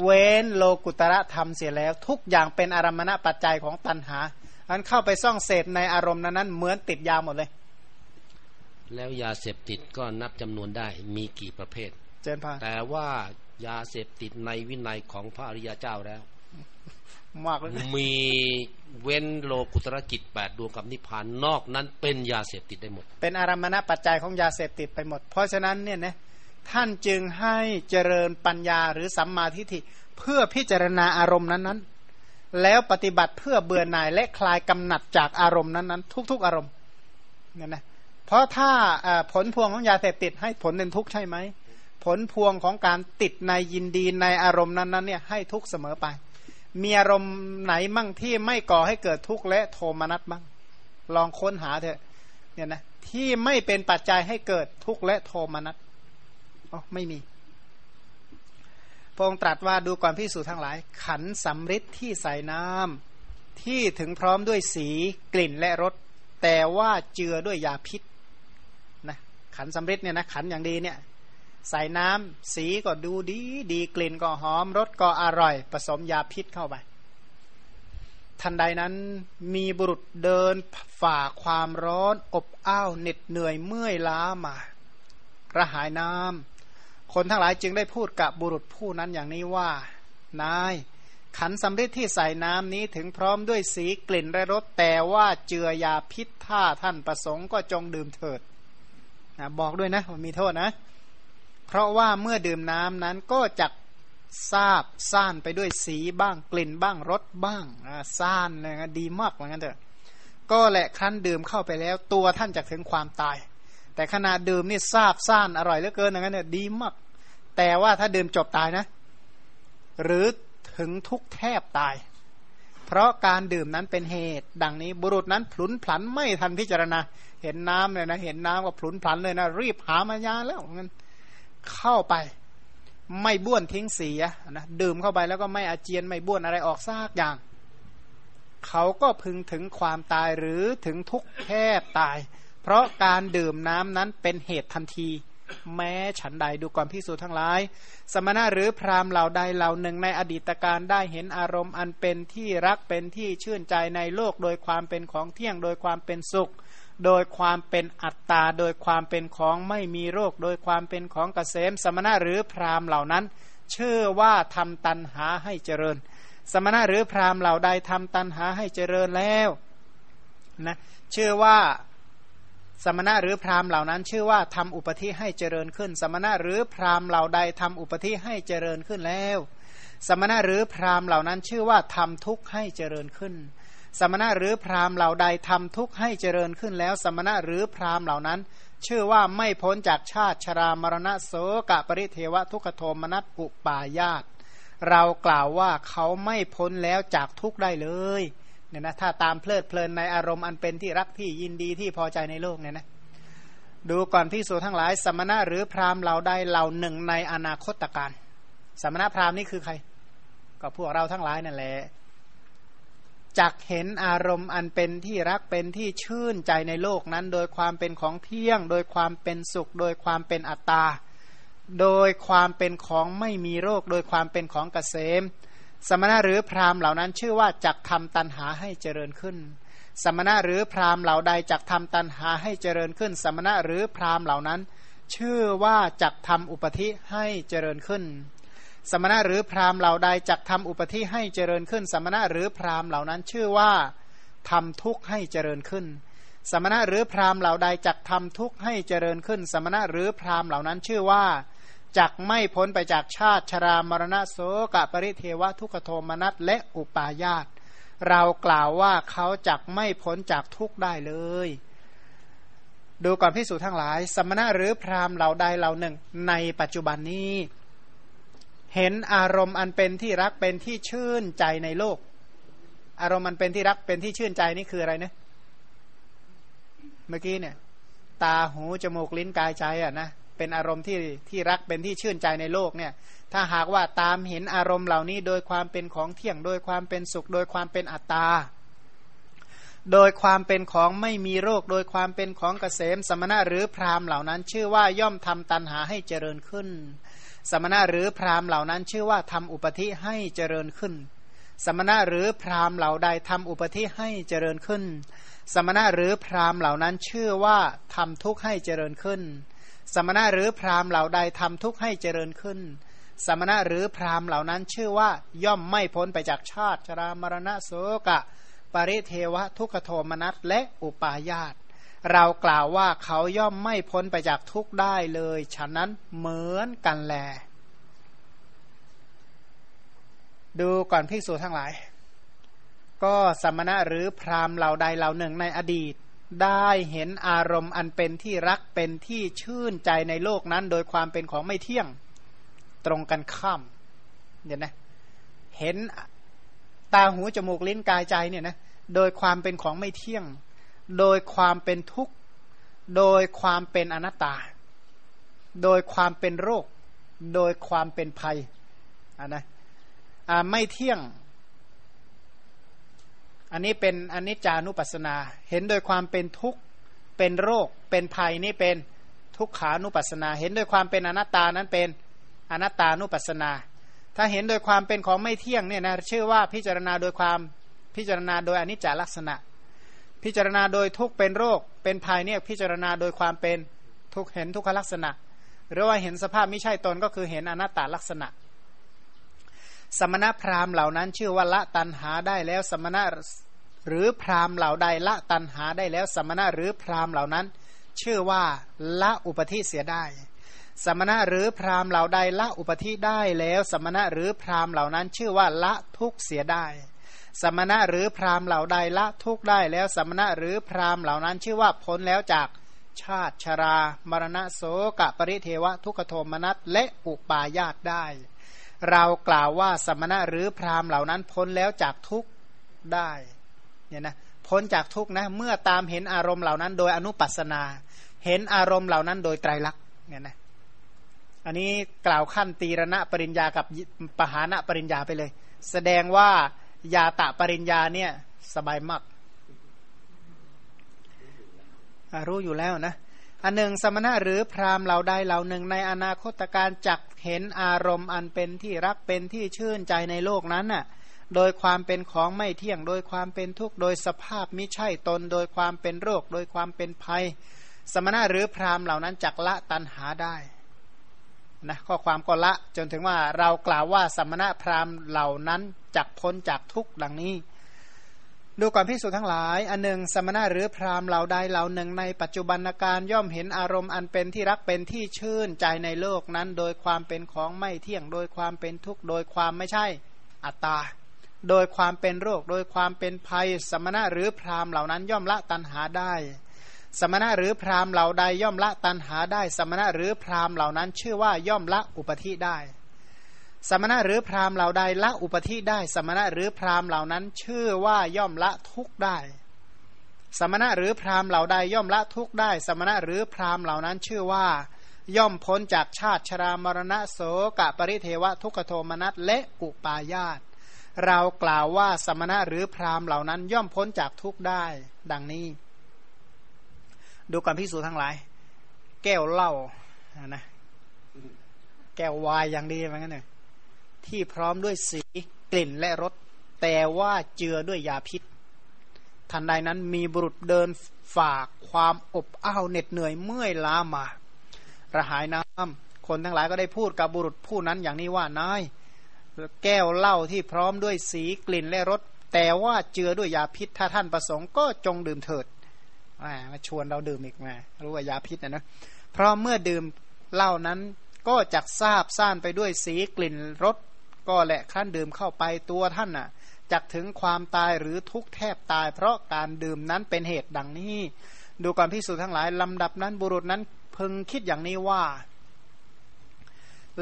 เว้นโลกุตระธรรมเสียแล้วทุกอย่างเป็นอารมณปัจจัยของตัณหาอันเข้าไปซ่องเสพในอารมณ์นั้นเหมือนติดยาหมดเลย แล้วยาเสพติดก็นับจำนวนได้มีกี่ประเภทเจนพาแต่ว่ายาเสพติดในวินัยของพระอริยเจ้าแล้วมากเลยมีเว้นโลกุตรกิจ8ดวงกับนิพพานนอกนั้นเป็นยาเสพติดได้หมดเป็นอารมณปัจจัยของยาเสพติดไปหมดเพราะฉะนั้นเนี่ยนะท่านจึงให้เจริญปัญญาหรือสัมมาทิฏฐิเพื่อพิจารณาอารมณ์นั้นๆแล้วปฏิบัติเพื่อเบื่อหน่ายและคลายกำหนัดจากอารมณ์นั้นๆทุกๆอารมณ์เนี่ยนะเพราะถ้าผลพวงของยาเสพติดให้ผลเป็นทุกข์ใช่ไหมผลพวงของการติดในยินดีในอารมณ์นั้นๆเนี่ยให้ทุกข์เสมอไปมีอารมณ์ไหนมั่งที่ไม่ก่อให้เกิดทุกข์และโทมนัสบ้างลองค้นหาเถอะเนี่ยนะที่ไม่เป็นปัจจัยให้เกิดทุกข์และโทมนัสอ๋อไม่มีพระองค์ตรัสว่าดูก่อนภิกษุทั้งหลายขันธ์สำริดที่ใส่น้ำที่ถึงพร้อมด้วยสีกลิ่นและรสแต่ว่าเจือด้วยยาพิษนะขันธ์สำริดเนี่ยนะขันธ์อย่างดีเนี่ยใส่น้ำสีก็ดูดีดีกลิ่นก็หอมรสก็อร่อยผสมยาพิษเข้าไปทันใดนั้นมีบุรุษเดินฝ่าความร้อนอบอ้าวเหน็ดเหนื่อยเมื่อยล้ามากระหายน้ำคนทั้งหลายจึงได้พูดกับบุรุษผู้นั้นอย่างนี้ว่านายขันสำริดที่ใส่น้ำนี้ถึงพร้อมด้วยสีกลิ่นและรสแต่ว่าเจือยาพิษถ้าท่านประสงค์ก็จงดื่มเถิดบอกด้วยนะมีโทษนะเพราะว่าเมื่อดื่มน้ำนั้นก็จักซาบซ่านไปด้วยสีบ้างกลิ่นบ้างรสบ้างซ่านเลยนะดีมากเหมือนกันเถอะก็แหละครั้นดื่มเข้าไปแล้วตัวท่านจักถึงความตายแต่ขณะดื่มนี่ซาบซ่านอร่อยเหลือเกินอย่างนั้นเนี่ยดีมากแต่ว่าถ้าดื่มจบตายนะหรือถึงทุกแทบตายเพราะการดื่มนั้นเป็นเหตุดังนี้บุรุษนั้นพลุนพลันไม่ทันพิจารณาเห็นน้ำเลยนะเห็นน้ำก็พลุนพลันเลยนะรีบหามายาแล้วงั้นเข้าไปไม่บ้วนทิ้งเสียนะดื่มเข้าไปแล้วก็ไม่อาเจียนไม่บ้วนอะไรออกซากอย่างเขาก็พึงถึงความตายหรือถึงทุกข์แทบตายเพราะการดื่มน้ำนั้นเป็นเหตุทันทีแม้ฉันใดดูก่อนภิกษุทั้งหลายสมณะหรือพราหมณ์เหล่าใดเหล่าหนึ่งในอดีตการได้เห็นอารมณ์อันเป็นที่รักเป็นที่ชื่นใจในโลกโดยความเป็นของเที่ยงโดยความเป็นสุขโดยความเป็นอัตตาโดยความเป็นของไม่มีโรคโดยความเป็นของเกษมสมณะหรือพราหมณ์เหล่านั้นชื่อว่าทำตัณหาให้เจริญสมณะหรือพราหมณ์เหล่าใดทำตัณหาให้เจริญแล้วนะชื่อว่าสมณะหรือพราหมณ์เหล่านั้นชื่อว่าทำอุปธิให้เจริญขึ้นสมณะหรือพราหมณ์เหล่าใดทำอุปธิให้เจริญขึ้นแล้วสมณะหรือพราหมณ์เหล่านั้นชื่อว่าทำทุกข์ให้เจริญขึ้นสมณะหรือพราหมณ์เหล่าใดทำทุกข์ให้เจริญขึ้นแล้วสมณะหรือพราหมณ์เหล่านั้นชื่อว่าไม่พ้นจากชาติชรามรณะโสกะปริเทวะทุกขโทมนัสอุปาญาตเรากล่าวว่าเขาไม่พ้นแล้วจากทุกข์ได้เลยเนี่ยนะถ้าตามเพลิดเพลินในอารมณ์อันเป็นที่รักที่ยินดีที่พอใจในโลกเนี่ยนะดูก่อนภิกษุทั้งหลายสมณะหรือพราหมณ์เหล่าใดเหล่าหนึ่งในอนาคตการสมณะพราหมณ์นี่คือใครก็พวกเราทั้งหลายนั่นแหละจักเห็นอารมณ์อันเป็นที่รักเป็นที่ชื่นใจในโลกนั้นโดยความเป็นของเที่ยงโดยความเป็นสุขโดยความเป็นอัตตาโดยความเป็นของไม่มีโรคโดยความเป็นของเกษมสมณะหรือพราหมณ์เหล่านั้นชื่อว่าจักทำตัณหาให้เจริญขึ้นสมณะหรือพราหมณ์เหล่าใดจักทำตัณหาให้เจริญขึ้นสมณะหรือพราหมณ์เหล่านั้นชื่อว่าจักทำอุปธิให้เจริญขึ้นสมณะหรือพราหมณ์เหล่าใดจักทำอุปธิให้เจริญขึ้นสมณะหรือพราหมณ์เหล่านั้นชื่อว่าทำทุกข์ให้เจริญขึ้นสมณะหรือพราหมณ์เหล่าใดจักทำทุกข์ให้เจริญขึ้นสมณะหรือพราหมณ์เหล่านั้นชื่อว่าจักไม่พ้นไปจากชาติชรามรณะโสกะปริเทวะทุกขโทมนัสและอุปาญาตเรากล่าวว่าเขาจักไม่พ้นจากทุกข์ได้เลยดูก่อนภิกษุทั้งหลายสมณะหรือพราหมณ์เหล่าใดเหล่าหนึ่งในปัจจุบันนี้เห็นอารมณ์อันเป็นที่รักเป็นที่ชื่นใจในโลกอารมณ์มันเป็นที่รักเป็นที่ชื่นใจนี่คืออะไรนะเมื่อกี้เนี่ยตาหูจมูกลิ้นกายใจอ่ะนะเป็นอารมณ์ที่รักเป็นที่ชื่นใจในโลกเนี่ยถ้าหากว่าตามเห็นอารมณ์เหล่านี้โดยความเป็นของเที่ยงโดยความเป็นสุขโดยความเป็นอัตตาโดยความเป็นของไม่มีโรคโดยความเป็นของเกษมสมณะหรือพราหมณ์เหล่านั้นชื่อว่าย่อมทำตัณหาให้เจริญขึ้นสมณะหรือพราหมณ์เหล่านั้นชื่อว่าทำอุปธิให้เจริญขึ้น สมณะหรือพราหมณ์เหล่าใดทำอุปธิให้เจริญขึ้นสมณะหรือพราหมณ์เหล่านั้นชื่อว่าทำทุกข์ให้เจริญขึ้นสมณะหรือพราหมณ์เหล่าใดทำทุกข์ให้เจริญขึ้นสมณะหรือพราหมณ์เหล่านั้นชื่อว่าย่อมไม่พ้นไปจากชาติชรามรณะโศกะปริเทวะทุกขโทมนัสและอุปาญาตเรากล่าวว่าเขาย่อมไม่พ้นไปจากทุกข์ได้เลยฉะนั้นเหมือนกันแลดูก่อนภิกษุทั้งหลายก็สมณะหรือพราหมณ์เหล่าใดเหล่าหนึ่งในอดีตได้เห็นอารมณ์อันเป็นที่รักเป็นที่ชื่นใจในโลกนั้นโดยความเป็นของไม่เที่ยงตรงกันข้ามเนี่ยนะเห็นตาหูจมูกลิ้นกายใจเนี่ยนะโดยความเป็นของไม่เที่ยงโดยความเป็นทุกข์โดยความเป็นอนัตตาโดยความเป็นโรคโดยความเป็นภัยนะไม่เที่ยงอันนี้เป็นอนิจจานุปัสสนาเห็นโดยความเป็นทุกข์เป็นโรคเป็นภัยนี่เป็นทุกขานุปัสสนาเห็นโดยความเป็นอนัตตานั้นเป็นอนัตตานุปัสสนาถ้าเห็นโดยความเป็นของไม่เที่ยงเนี่ยนะชื่อว่าพิจารณาโดยความพิจารณาโดยอนิจจลักษณะพิจารณาโดยทุกข์เป็นโรคเป็นภัยเนี่ยพิจารณาโดยความเป็นทุกข์เห็นทุกขลักษณะหรือว่าเห็นสภาพไม่ใช่ตนก็คือเห็นอนัตตลักษณะสมณพราหมณ์เหล่านั้นชื่อว่าละตัณหาได้แล้วสมณะหรือพราหมณ์เหล่าใดละตัณหาได้แล้วสมณะหรือพราหมณ์เหล่านั้นชื่อว่าละอุปธิเสียได้สมณะหรือพราหมณ์เหล่าใดละอุปธิได้แล้วสมณะหรือพราหมณ์เหล่านั้นชื่อว่าละทุกข์เสียได้สมณะหรือพราหมณ์เหล่าใดละทุกข์ได้แล้วสมณะหรือพราหมณ์เหล่านั้นชื่อว่าพ้นแล้วจากชาติชรามรณะโศกปริเทวะทุกขโทมนัสและอุปาญาตได้เรากล่าวว่าสมณะหรือพราหมณ์เหล่านั้นพ้นแล้วจากทุกข์ได้เนี่ยนะพ้นจากทุกข์นะเมื่อตามเห็นอารมณ์เหล่านั้นโดยอนุปัสสนาเห็นอารมณ์เหล่านั้นโดยไตรลักษณ์เนี่ยนะอันนี้กล่าวขั้นตีรณะปริญญากับปหานะปริญญาไปเลยแสดงว่ายาตะปริญญาเนี่ยสบายมากรู้อยู่แล้วนะอันหนึ่งสมณะหรือพราหมณ์เหล่าใดเหล่าหนึ่งในอนาคตการจักเห็นอารมณ์อันเป็นที่รักเป็นที่ชื่นใจในโลกนั้นน่ะโดยความเป็นของไม่เที่ยงโดยความเป็นทุกข์โดยสภาพมิใช่ตนโดยความเป็นโรคโดยความเป็นภัยสมณะหรือพราหมณ์เหล่านั้นจักละตัณหาได้นะข้อความก็ละจนถึงว่าเรากล่าวว่าสมณะพราหมณ์เหล่านั้นจักพ้นจากทุกข์ดังนี้ดูก่อนภิกษุทั้งหลายอันหนึ่งสมณะหรือพราหมณ์เหล่าใดเหล่าหนึ่งในปัจจุบันการย่อมเห็นอารมณ์อันเป็นที่รักเป็นที่ชื่นใจในโลกนั้นโดยความเป็นของไม่เที่ยงโดยความเป็นทุกข์โดยความไม่ใช่อัตตาโดยความเป็นโรคโดยความเป็นภัยสมณะหรือพราหมณ์เหล่านั้นย่อมละตัณหาได้สมณะหรือพราหมณ์เหล่าใดย่อมละตัณหาได้สมณะหรือพราหมณ์เหล่านั้นชื่อว่าย่อมละอุปธิได้สมณะหรือพราหมณ์เหล่าใดละอุปธิได้สมณะหรือพราหมณ์เหล่านั้นชื่อว่าย่อมละทุกข์ได้สมณะหรือพราหมณ์เหล่าใดย่อมละทุกข์ได้สมณะหรือพราหมณ์เหล่านั้นชื่อว่าย่อมพ้นจากชาติชรามรณะโศกปริเทวะทุกขโทมนัสและอุปาญาตเรากล่าวว่าสมณะหรือพราหมณ์เหล่านั้นย่อมพ้นจากทุกข์ได้ดังนี้ดูก่อนภิกษุทั้งหลายแก้วเหล้านะแก้ววายอย่างดีเหมือนกันเนี่ยที่พร้อมด้วยสีกลิ่นและรสแต่ว่าเจือด้วยยาพิษทันใดนั้นมีบุรุษเดินฝ่าความอบอ้าวเหน็ดเหนื่อยเมื่อยล้ามาระหายน้ำคนทั้งหลายก็ได้พูดกับบุรุษผู้นั้นอย่างนี้ว่านายแก้วเหล้าที่พร้อมด้วยสีกลิ่นและรสแต่ว่าเจือด้วยยาพิษถ้าท่านประสงค์ก็จงดื่มเถิดมาชวนเราดื่มอีกมารู้ว่ายาพิษนะเพราะเมื่อดื่มเหล้านั้นก็จักซาบซ่านไปด้วยสีกลิ่นรสก็แหละครั้นดื่มเข้าไปตัวท่านน่ะจักถึงความตายหรือทุกข์แทบตายเพราะการดื่มนั้นเป็นเหตุดังนี้ดูก่อนภิกษุทั้งหลายลำดับนั้นบุรุษนั้นพึงคิดอย่างนี้ว่า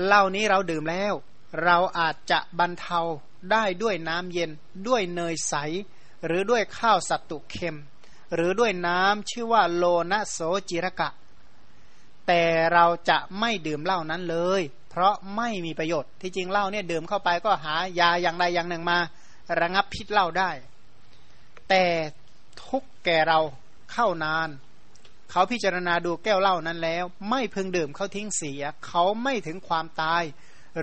เหล้านี้เราดื่มแล้วเราอาจจะบรรเทาได้ด้วยน้ำเย็นด้วยเนยใสหรือด้วยข้าวสัตตุเค็มหรือด้วยน้ำชื่อว่าโลนะโสจิรกะแต่เราจะไม่ดื่มเหล้านั้นเลยเพราะไม่มีประโยชน์ที่จริงเหล้าเนี่ยดื่มเข้าไปก็หายาอย่างใดอย่างหนึ่งมาระงับพิษเหล้าได้แต่ทุกแก่เราเข้านานเขาพิจารณาดูแก้วเหล้านั้นแล้วไม่พึงดื่มเขาทิ้งเสียเขาไม่ถึงความตาย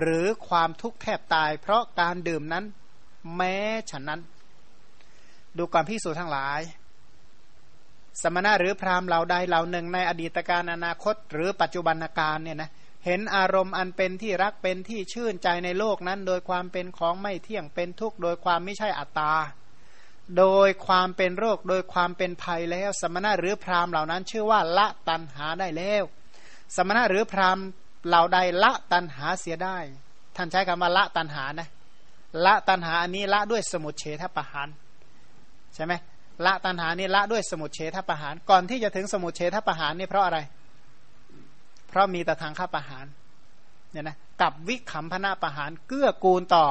หรือความทุกข์แทบตายเพราะการดื่มนั้น แม้ฉะนั้นดูก่อนภิกษุทั้งหลายสมณะหรือพราหมณ์เหล่าใดเหล่าหนึ่งในอดีตกาลอนาคตหรือปัจจุบันกาลเนี่ยนะเห็นอารมณ์อันเป็นที่รักเป็นที่ชื่นใจในโลกนั้นโดยความเป็นของไม่เที่ยงเป็นทุกข์โดยความไม่ใช่อัตตาโดยความเป็นโรคโดยความเป็นภัยแล้วสมณะหรือพราหมณ์เหล่านั้นชื่อว่าละตัณหาได้แล้วสมณะหรือพราหมณ์เหล่าใดละตัณหาเสียได้ท่านใช้คำว่าละตัณหานะละตัณหาอันนี้ละด้วยสมุจเฉทปหานใช่ไหมละตัณหานี่ละด้วยสมุจเฉทปหานก่อนที่จะถึงสมุจเฉทปหานนี่เพราะอะไรเพราะมีตทังคปหานเนี่ยนะกับวิคัมภนปหานเกื้อกูลต่อ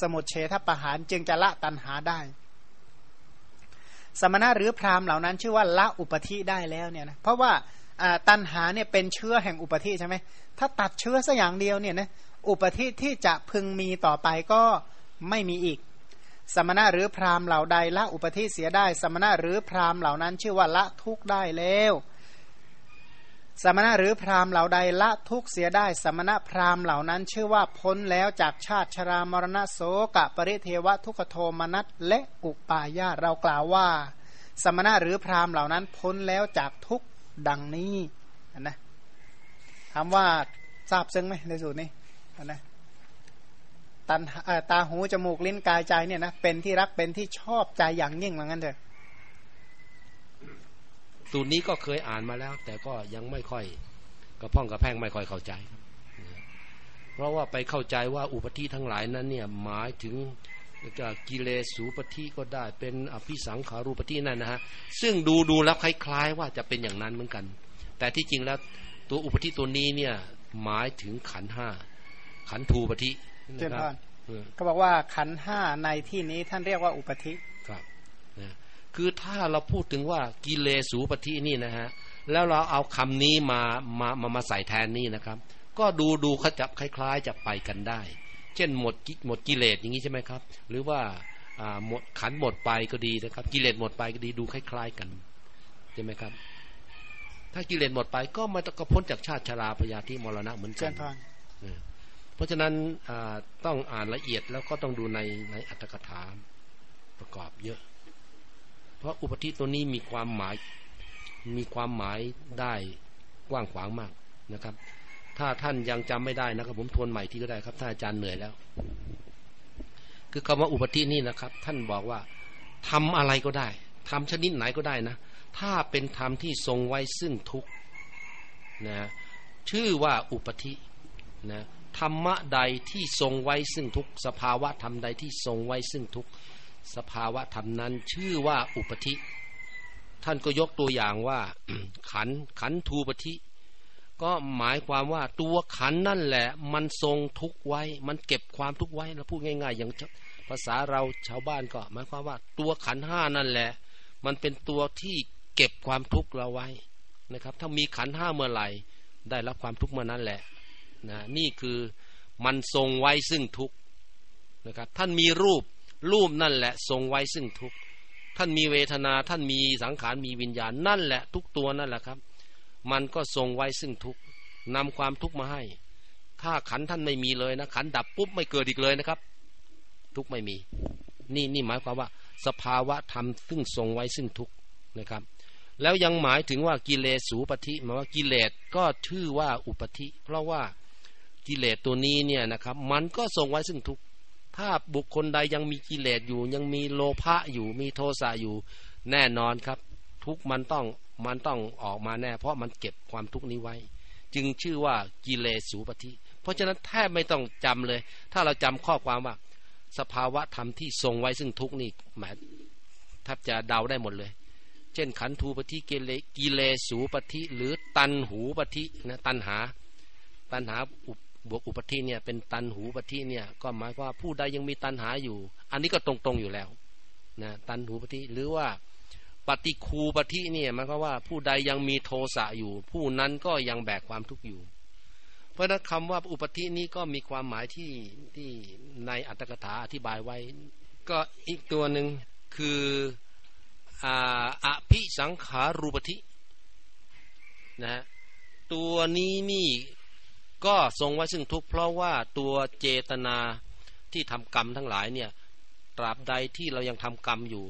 สมุจเฉทปหานจึงจะละตัณหาได้สมณะหรือพราหมณ์เหล่านั้นชื่อว่าละอุปธิได้แล้วเนี่ยนะเพราะว่าตัณหาเนี่ยเป็นเชื้อแห่งอุปธิใช่ไหมถ้าตัดเชื้อสักอย่างเดียวเนี่ยนะอุปธิที่จะพึงมีต่อไปก็ไม่มีอีกสมณะหรือพราหมณ์เหล่าใดละอุปธิเสียได้สมณะหรือพราหมณ์เหล่านั้นชื่อว่าละทุกข์ได้แล้วสมณะหรือพราหมณ์เหล่าใดละทุกข์เสียได้สมณะพราหมณ์เหล่านั้นชื่อว่าพ้นแล้วจากชาติชรามรณะโศกปริเทวทุกขโทมนัสและอุปาญาตเรากล่าวว่าสมณะหรือพราหมณ์เหล่านั้นพ้นแล้วจากทุกข์ดังนี้นะถามว่าทราบซึ้งไหมในสูตรนี้นะตาหูจมูกลิ้นกายใจเนี่ยนะเป็นที่รักเป็นที่ชอบใจอย่างยิ่งเหมือนกันเถอะสูตรนี้ก็เคยอ่านมาแล้วแต่ก็ยังไม่ค่อยกระพ่องกระแพงไม่ค่อยเข้าใจเพราะว่าไปเข้าใจว่าอุปธิทั้งหลายนั้นเนี่ยหมายถึงกิเลสูปธิก็ได้เป็นอภิสังขารูปธินั่นนะฮะซึ่งดูแล้วคล้ายๆว่าจะเป็นอย่างนั้นเหมือนกันแต่ที่จริงแล้วตัวอุปธิตัวนี้เนี่ยหมายถึงขันธ์ห้าขันธูปธินะครับเขาบอกว่าขันธ์ห้าในที่นี้ท่านเรียกว่าอุปธิครับนะคือถ้าเราพูดถึงว่ากิเลสูปธินี่นะฮะแล้วเราเอาคำนี้มาใส่แทนนี่นะครับก็ดูเขาจะคล้ายๆจะไปกันได้เช่นหมดกิเลสอย่างนี้ใช่ไหมครับหรือว่าหมดขันหมดไปก็ดีนะครับกิเลสหมดไปก็ดีดูคล้ายๆกันใช่ไหมครับถ้ากิเลสหมดไปก็มันก็พ้นจากชาติชราพยาธิมรณะเหมือนกันเพราะฉะนั้นต้องอ่านละเอียดแล้วก็ต้องดูในอัตถกถาประกอบเยอะเพราะอุปธิตัวนี้มีความหมายได้กว้างขวางมากนะครับถ้าท่านยังจำไม่ได้นะครับผมทวนใหม่ที่ก็ได้ครับถ้าอาจารย์เหนื่อยแล้วคือคำว่าอุปธินี่นะครับท่านบอกว่าทำอะไรก็ได้ทำชนิดไหนก็ได้นะถ้าเป็นธรรมที่ทรงไว้ซึ่งทุกข์นะชื่อว่าอุปธินะธรรมะใดที่ทรงไว้ซึ่งทุกสภาวะธรรมใดที่ทรงไว้ซึ่งทุกสภาวะธรรมนั้นชื่อว่าอุปธิท่านก็ยกตัวอย่างว่า ขันทูปธิก็หมายความว่าตัวขันนั่นแหละมันทรงทุกไว้มันเก็บความทุกไว้เราพูดง่ายๆอย่างภาษาเราชาวบ้านก็หมายความว่าตัวขันห้านั่นแหละมันเป็นตัวที่เก็บความทุกข์เราไว้นะครับถ้ามีขันห้าเมื่อไหร่ได้รับความทุกข์เมื่อนั้นแหละนะนี่คือมันทรงไว้ซึ่งทุกข์นะครับท่านมีรูปนั่นแหละทรงไว้ซึ่งทุกข์ท่านมีเวทนาท่านมีสังขารมีวิญญาณนั่นแหละทุกตัวนั่นแหละครับมันก็ทรงไว้ซึ่งทุกข์นำความทุกข์มาให้ถ้าขันท่านไม่มีเลยนะขันดับปุ๊บไม่เกิดอีกเลยนะครับทุกข์ไม่มีนี่หมายความว่าสภาวะธรรมซึ่งทรงไว้ซึ่งทุกข์นะครับแล้วยังหมายถึงว่ากิเลสูปธิหมายว่ากิเลสก็ชื่อว่าอุปธิเพราะว่ากิเลสตัวนี้เนี่ยนะครับมันก็ทรงไว้ซึ่งทุกข์ถ้าบุคคลใดยังมีกิเลสอยู่ยังมีโลภะอยู่มีโทสะอยู่แน่นอนครับทุกข์มันต้องออกมาแน่เพราะมันเก็บความทุกข์นี้ไว้จึงชื่อว่ากิเลสูปธิเพราะฉะนั้นแทบไม่ต้องจำเลยถ้าเราจำข้อความว่าสภาวะธรรมที่ทรงไว้ซึ่งทุกข์นี่แหมแทบจะเดาได้หมดเลยเช่นขันธูปฏิกิเลสูปฏิหรือตัณหูปฏินะตัณหาบวกอุปธิเนี่ยเป็นตันหูปฏิเนี่ยก็หมายว่าผู้ใดยังมีตันหาอยู่อันนี้ก็ตรงๆอยู่แล้วนะตันหูปฏิหรือว่าปฏิคูปฏิเนี่ยหมายความว่าผู้ใดยังมีโทสะอยู่ผู้นั้นก็ยังแบกความทุกข์อยู่เพราะนั้นคำว่าอุปธินี้ก็มีความหมายที่ในอัตถกถาอธิบายไว้ก็อีกตัวหนึ่งคืออภิสังขารูปฏินะตัวนี้นี่ก็ทรงไว้ซึ่งทุกข์เพราะว่าตัวเจตนาที่ทำกรรมทั้งหลายเนี่ย ตราบใดที่เรายังทำกรรมอยู่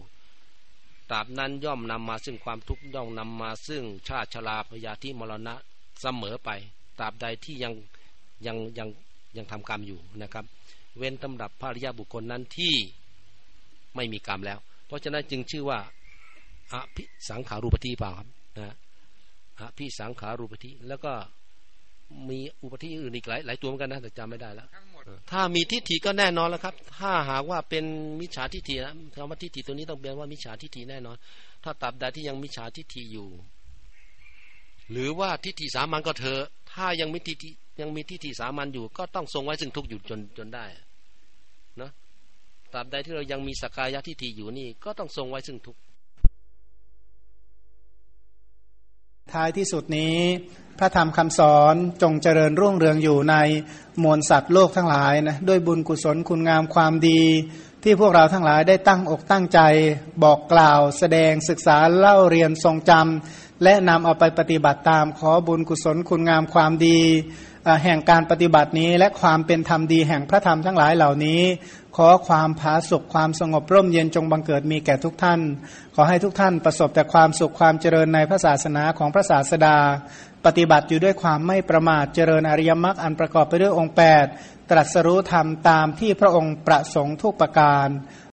ตราบนั้นย่อมนำมาซึ่งความทุกข์ย่อมนำมาซึ่งชาติชราพยาธิมรณะเสมอไปตราบใดที่ยังทำกรรมอยู่นะครับเว้นตำรับพระอริยบุคคลนั้นที่ไม่มีกรรมแล้วเพราะฉะนั้นจึงชื่อว่าอภิสังขารูปฏิภาครับนะอภิสังขารูปฏิแล้วก็มีอุปธิอื่นอีกหลายตัวเหมือนกันนะแต่จำไม่ได้แล้วถ้ามีทิฏฐิก็แน่นอนแล้วครับถ้าหากว่าเป็นมิจฉาทิฏฐินะคำว่าทิฏฐิตัวนี้ต้องเรียนว่ามิจฉาทิฏฐิแน่นอนถ้าตราบใดที่ยังมิจฉาทิฏฐิอยู่หรือว่าทิฏฐิสามัญก็เถอะถ้ายังมีทิฏฐิสามัญอยู่ก็ต้องทรงไว้ซึ่งทุกข์อยู่จนได้นะตราบใดที่เรายังมีสักกายทิฏฐิอยู่นี่ก็ต้องทรงไว้ซึ่งทุกข์ท้ายที่สุดนี้พระธรรมคำสอนจงเจริญรุ่งเรืองอยู่ในมวลสัตว์โลกทั้งหลายนะด้วยบุญกุศลคุณงามความดีที่พวกเราทั้งหลายได้ตั้งอกตั้งใจบอกกล่าวแสดงศึกษาเล่าเรียนทรงจำและนำเอาไปปฏิบัติตามขอบุญกุศลคุณงามความดีแห่งการปฏิบัตินี้และความเป็นธรรมดีแห่งพระธรรมทั้งหลายเหล่านี้ขอความผาสุกความสงบร่มเย็นจงบังเกิดมีแก่ทุกท่านขอให้ทุกท่านประสบแต่ความสุขความเจริญในพระศาสนาของพระศาสดาปฏิบัติอยู่ด้วยความไม่ประมาทเจริญอริยมรรคอันประกอบไปด้วยองค์ 8ตรัสรู้ธรรมตามที่พระองค์ประสงค์ทุกประการ